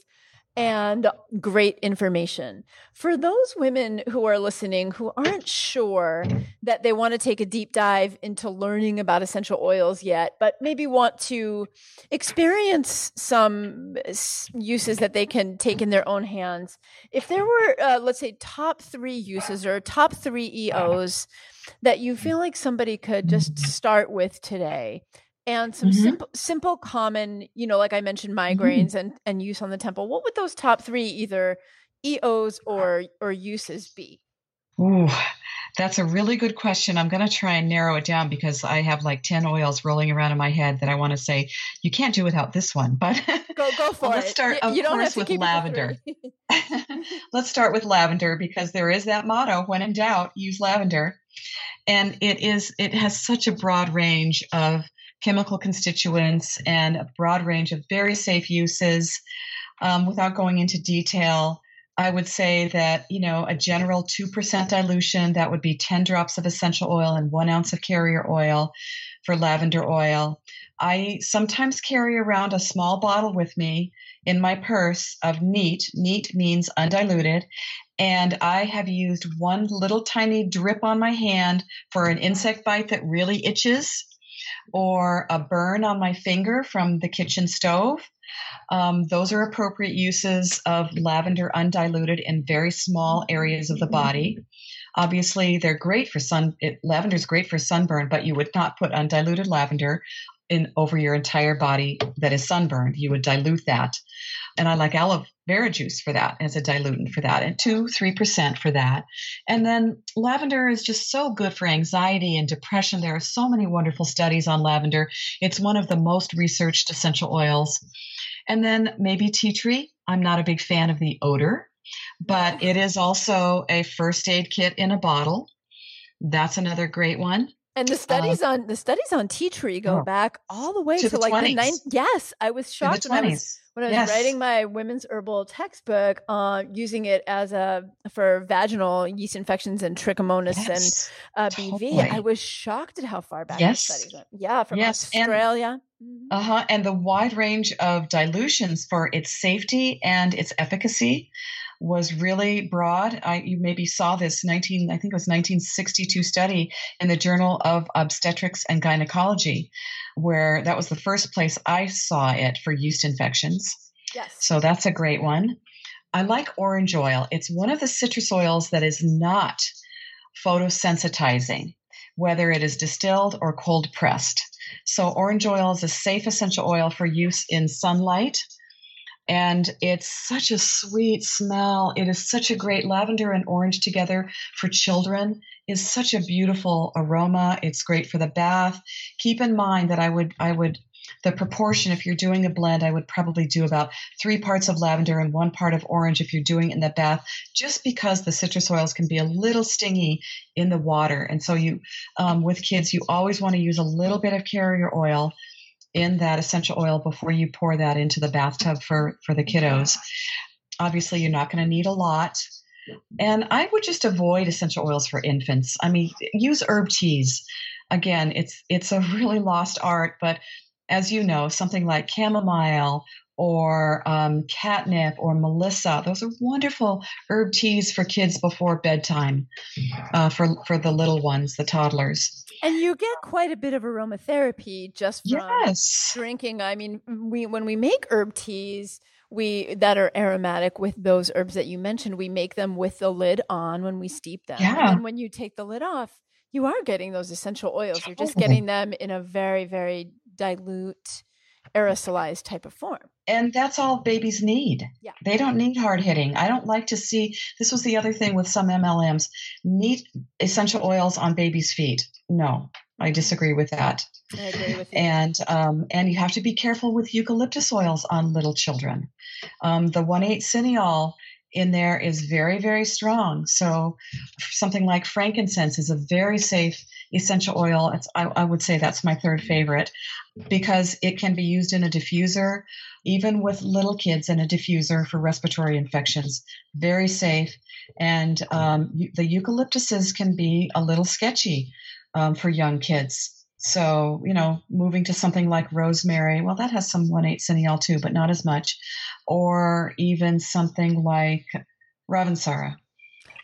and great information. For those women who are listening who aren't sure that they want to take a deep dive into learning about essential oils yet, but maybe want to experience some uses that they can take in their own hands, if there were, let's say, top three uses or top three EOs that you feel like somebody could just start with today, and some simple, common, you know, like I mentioned, migraines and use on the temple. What would those top three either EOs or uses be? Ooh, that's a really good question. I'm going to try and narrow it down because I have like 10 oils rolling around in my head that I want to say, you can't do without this one, but go for let's start, it. Of course, with lavender. Let's start with lavender because there is that motto, when in doubt, use lavender. And it has such a broad range of chemical constituents and a broad range of very safe uses. Without going into detail, I would say that, a general 2% dilution, that would be 10 drops of essential oil and 1 ounce of carrier oil for lavender oil. I sometimes carry around a small bottle with me in my purse of neat. Neat means undiluted. And I have used one little tiny drip on my hand for an insect bite that really itches or a burn on my finger from the kitchen stove. Those are appropriate uses of lavender undiluted in very small areas of the body. Obviously, they're great for lavender's great for sunburn, but you would not put undiluted lavender in over your entire body that is sunburned. You would dilute that. And I like aloe vera juice for that as a dilutant for that, and 2-3% for that. And then lavender is just so good for anxiety and depression. There are so many wonderful studies on lavender. It's one of the most researched essential oils. And then maybe tea tree. I'm not a big fan of the odor, but it is also a first aid kit in a bottle. That's another great one. And the studies on tea tree go back all the way to like 20s. Yes, I was shocked when I was writing my women's herbal textbook, using it for vaginal yeast infections and trichomonas and BV. I was shocked at how far back the studies went. Yeah, from Australia. And the wide range of dilutions for its safety and its efficacy was really broad. You maybe saw this 1962 study in the Journal of Obstetrics and Gynecology, where that was the first place I saw it for yeast infections. Yes. So that's a great one. I like orange oil. It's one of the citrus oils that is not photosensitizing, whether it is distilled or cold pressed. So orange oil is a safe essential oil for use in sunlight. And it's such a sweet smell. It is such a great lavender and orange together for children is such a beautiful aroma. It's great for the bath. Keep in mind that I would the proportion, if you're doing a blend, I would probably do about 3 parts of lavender and 1 part of orange if you're doing it in the bath, just because the citrus oils can be a little stingy in the water. And so you, with kids, you always want to use a little bit of carrier oil in that essential oil before you pour that into the bathtub for the kiddos. Obviously, you're not going to need a lot. And I would just avoid essential oils for infants. I mean, use herb teas. Again, it's a really lost art, but as you know, something like chamomile or catnip or melissa, those are wonderful herb teas for kids before bedtime, for the little ones, the toddlers. And you get quite a bit of aromatherapy just from drinking. I mean, when we make herb teas that are aromatic with those herbs that you mentioned, we make them with the lid on when we steep them. Yeah. And when you take the lid off, you are getting those essential oils. You're just getting them in a very, very dilute, aerosolized type of form. And that's all babies need. Yeah. They don't need hard hitting. I don't like to see, this was the other thing with some MLMs, need essential oils on babies' feet. No, I disagree with that. I agree with you. And you have to be careful with eucalyptus oils on little children. The 1,8-cineol in there is very, very strong. So something like frankincense is a very safe essential oil. I would say that's my third favorite because it can be used in a diffuser, even with little kids in a diffuser for respiratory infections. Very safe. And the eucalyptuses can be a little sketchy for young kids. So, moving to something like rosemary, well, that has some 1,8-cineol too, but not as much, or even something like Ravensara.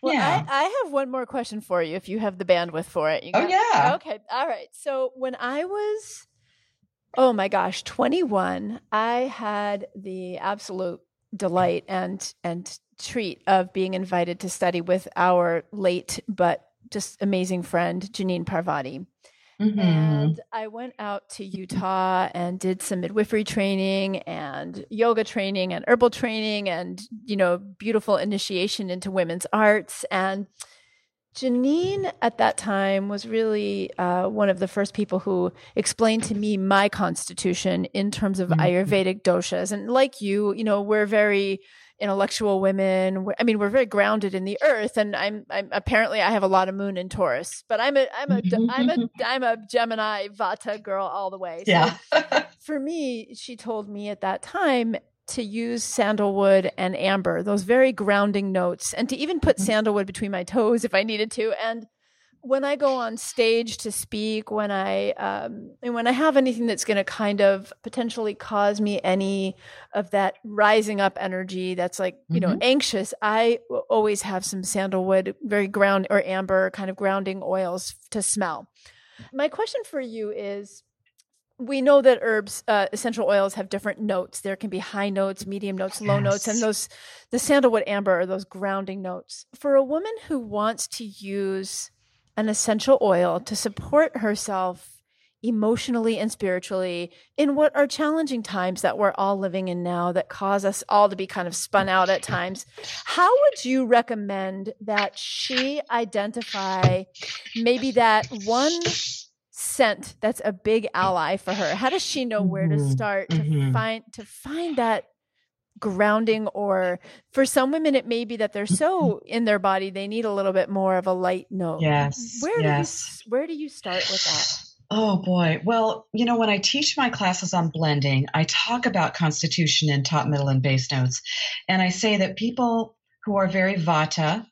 Well, yeah. I have one more question for you if you have the bandwidth for it. Okay. All right. So when I was, 21, I had the absolute delight and treat of being invited to study with our late but just amazing friend, Janine Parvati. Mm-hmm. And I went out to Utah and did some midwifery training and yoga training and herbal training and, you know, beautiful initiation into women's arts. And Janine at that time was really one of the first people who explained to me my constitution in terms of Ayurvedic doshas. And like you, you know, we're very intellectual women. I mean, we're very grounded in the earth. And I'm apparently I have a lot of moon in Taurus, but I'm a Gemini Vata girl all the way. So yeah. For me, she told me at that time to use sandalwood and amber, those very grounding notes, and to even put sandalwood between my toes if I needed to. And when I go on stage to speak, when I have anything that's going to kind of potentially cause me any of that rising up energy that's like, you know, anxious, I always have some sandalwood, very ground or amber kind of grounding oils to smell. My question for you is, we know that herbs, essential oils have different notes. There can be high notes, medium notes, low notes, and the sandalwood amber are those grounding notes. For a woman who wants to use an essential oil to support herself emotionally and spiritually in what are challenging times that we're all living in now that cause us all to be kind of spun out at times, how would you recommend that she identify maybe that one scent that's a big ally for her? How does she know where to start to find that grounding? Or for some women, it may be that they're so in their body, they need a little bit more of a light note. Where do you start with that? Oh boy. Well, you know, when I teach my classes on blending, I talk about constitution and top, middle, and base notes. And I say that people who are very Vata,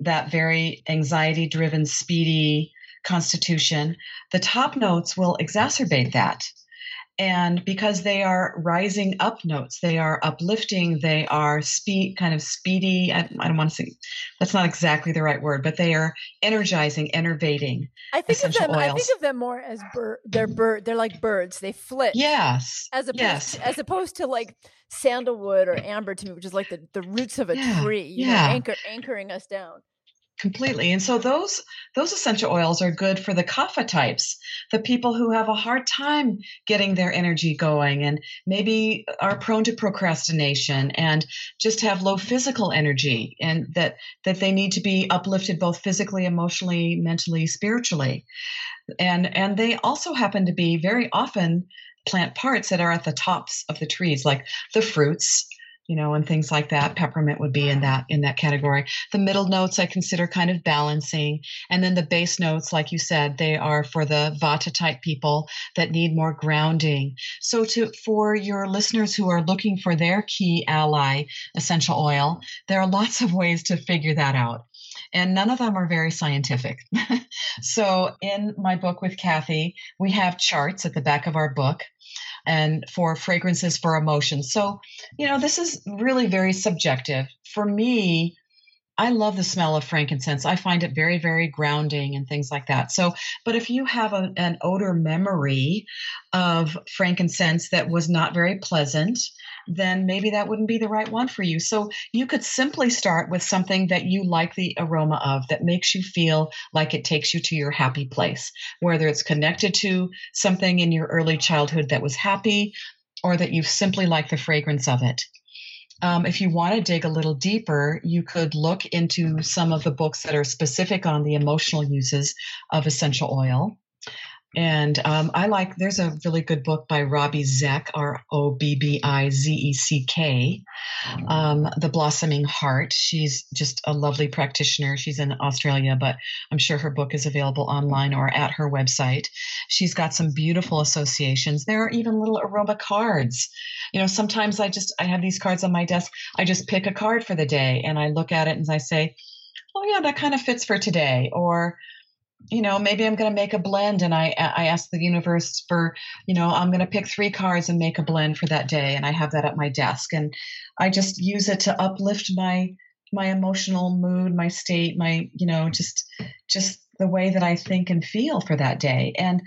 that very anxiety driven, speedy constitution, the top notes will exacerbate that. And because they are rising up notes, they are uplifting, they are kind of speedy. I don't want to say that's not exactly the right word, but they are energizing, enervating. I think of them more as bird. They're like birds. They flit. Yes. As opposed to like sandalwood or amber to me, which is like the roots of a tree, you know, anchoring us down. Completely. And so those essential oils are good for the kapha types, the people who have a hard time getting their energy going and maybe are prone to procrastination and just have low physical energy, and that they need to be uplifted both physically, emotionally, mentally, spiritually. And they also happen to be very often plant parts that are at the tops of the trees, like the fruits, you know, and things like that. Peppermint would be in that category. The middle notes I consider kind of balancing. And then the base notes, like you said, they are for the Vata type people that need more grounding. So for your listeners who are looking for their key ally essential oil, there are lots of ways to figure that out. And none of them are very scientific. So in my book with Kathy, we have charts at the back of our book, and for fragrances for emotions. So, you know, this is really very subjective. For me, I love the smell of frankincense. I find it very, very grounding and things like that. So, but if you have an odor memory of frankincense that was not very pleasant, then maybe that wouldn't be the right one for you. So you could simply start with something that you like the aroma of, that makes you feel like it takes you to your happy place, whether it's connected to something in your early childhood that was happy, or that you simply like the fragrance of it. If you want to dig a little deeper, you could look into some of the books that are specific on the emotional uses of essential oil. And there's a really good book by Robbie Zeck, Robbizeck, The Blossoming Heart. She's just a lovely practitioner. She's in Australia, but I'm sure her book is available online or at her website. She's got some beautiful associations. There are even little aroma cards. You know, sometimes I have these cards on my desk. I just pick a card for the day and I look at it and I say, oh yeah, that kind of fits for today. Or, you know, maybe I'm going to make a blend, and I ask the universe for, you know, I'm going to pick 3 cards and make a blend for that day. And I have that at my desk, and I just use it to uplift my emotional mood, my state, my, you know, just the way that I think and feel for that day. And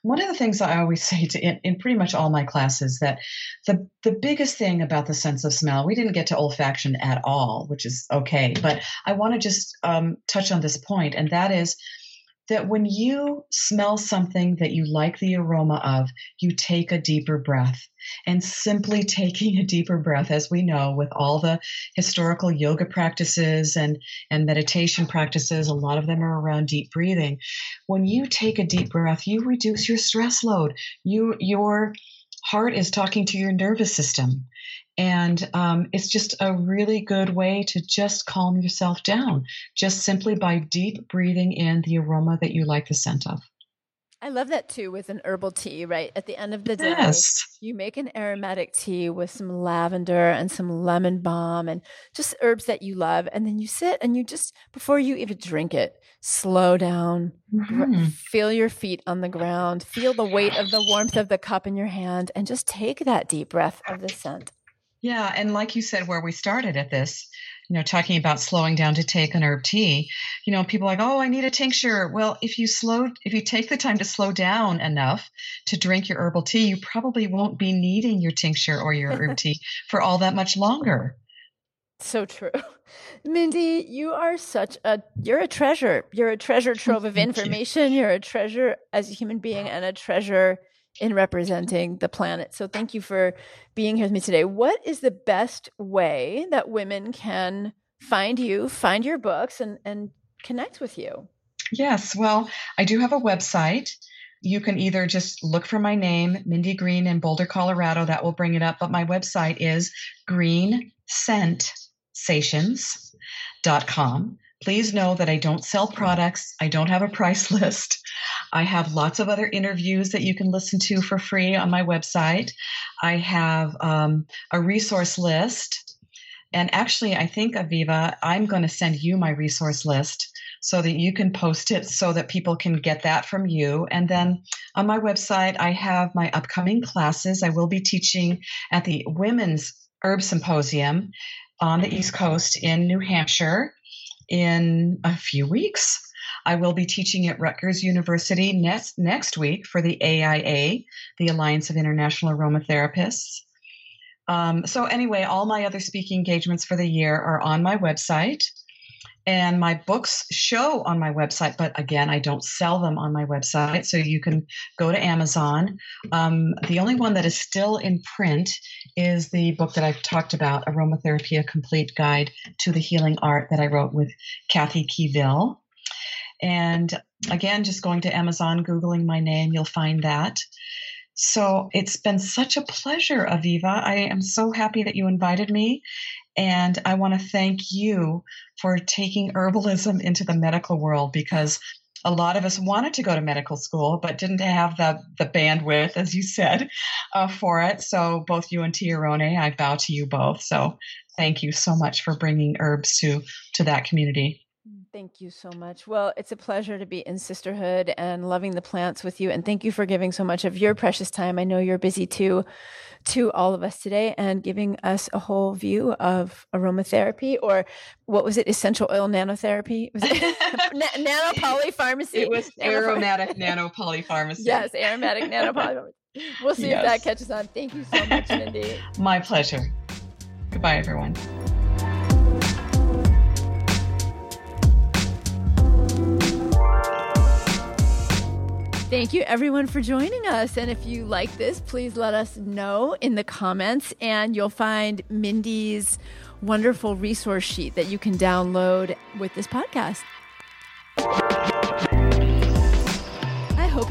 one of the things I always say in pretty much all my classes, that the biggest thing about the sense of smell, we didn't get to olfaction at all, which is okay, but I want to just touch on this point. And that is, that when you smell something that you like the aroma of, you take a deeper breath. And simply taking a deeper breath, as we know, with all the historical yoga practices and meditation practices, a lot of them are around deep breathing. When you take a deep breath, you reduce your stress load. Your heart is talking to your nervous system. And it's just a really good way to just calm yourself down, just simply by deep breathing in the aroma that you like the scent of. I love that too with an herbal tea, right? At the end of the day, you make an aromatic tea with some lavender and some lemon balm and just herbs that you love. And then you sit and you just, before you even drink it, slow down, feel your feet on the ground, feel the weight of the warmth of the cup in your hand, and just take that deep breath of the scent. Yeah. And like you said, where we started at this, you know, talking about slowing down to take an herb tea, you know, people are like, oh, I need a tincture. Well, if you take the time to slow down enough to drink your herbal tea, you probably won't be needing your tincture or your herb tea for all that much longer. So true. Mindy, you are you're a treasure. You're a treasure trove of information. You're a treasure as a human being and a treasure in representing the planet. So thank you for being here with me today. What is the best way that women can find you, find your books, and connect with you? Yes. Well, I do have a website. You can either just look for my name, Mindy Green in Boulder, Colorado. That will bring it up. But my website is greenscentsations.com. Please know that I don't sell products. I don't have a price list. I have lots of other interviews that you can listen to for free on my website. I have a resource list. And actually, I think, Aviva, I'm going to send you my resource list so that you can post it so that people can get that from you. And then on my website, I have my upcoming classes. I will be teaching at the Women's Herb Symposium on the East Coast in New Hampshire. In a few weeks, I will be teaching at Rutgers University next week for the AIA, the Alliance of International Aromatherapists. So anyway, all my other speaking engagements for the year are on my website, and my books show on my website. But again, I don't sell them on my website, so you can go to Amazon. The only one that is still in print is the book that I've talked about, Aromatherapy: A Complete Guide to the Healing Art, that I wrote with Kathy Keville. And again, just going to Amazon, Googling my name, you'll find that. So it's been such a pleasure, Aviva. I am so happy that you invited me. And I want to thank you for taking herbalism into the medical world, because a lot of us wanted to go to medical school, but didn't have the bandwidth, as you said, for it. So both you and Tiarone, I bow to you both. So thank you so much for bringing herbs to that community. Thank you so much. Well, it's a pleasure to be in sisterhood and loving the plants with you. And thank you for giving so much of your precious time. I know you're busy too, to all of us today, and giving us a whole view of aromatherapy, or what was it? Essential oil nanotherapy? Was it nanopolypharmacy? It was aromatic nanopolypharmacy. Yes, aromatic nanopolypharmacy. We'll see if that catches on. Thank you so much, Mindy. My pleasure. Goodbye, everyone. Thank you, everyone, for joining us. And if you like this, please let us know in the comments, and you'll find Mindy's wonderful resource sheet that you can download with this podcast. I hope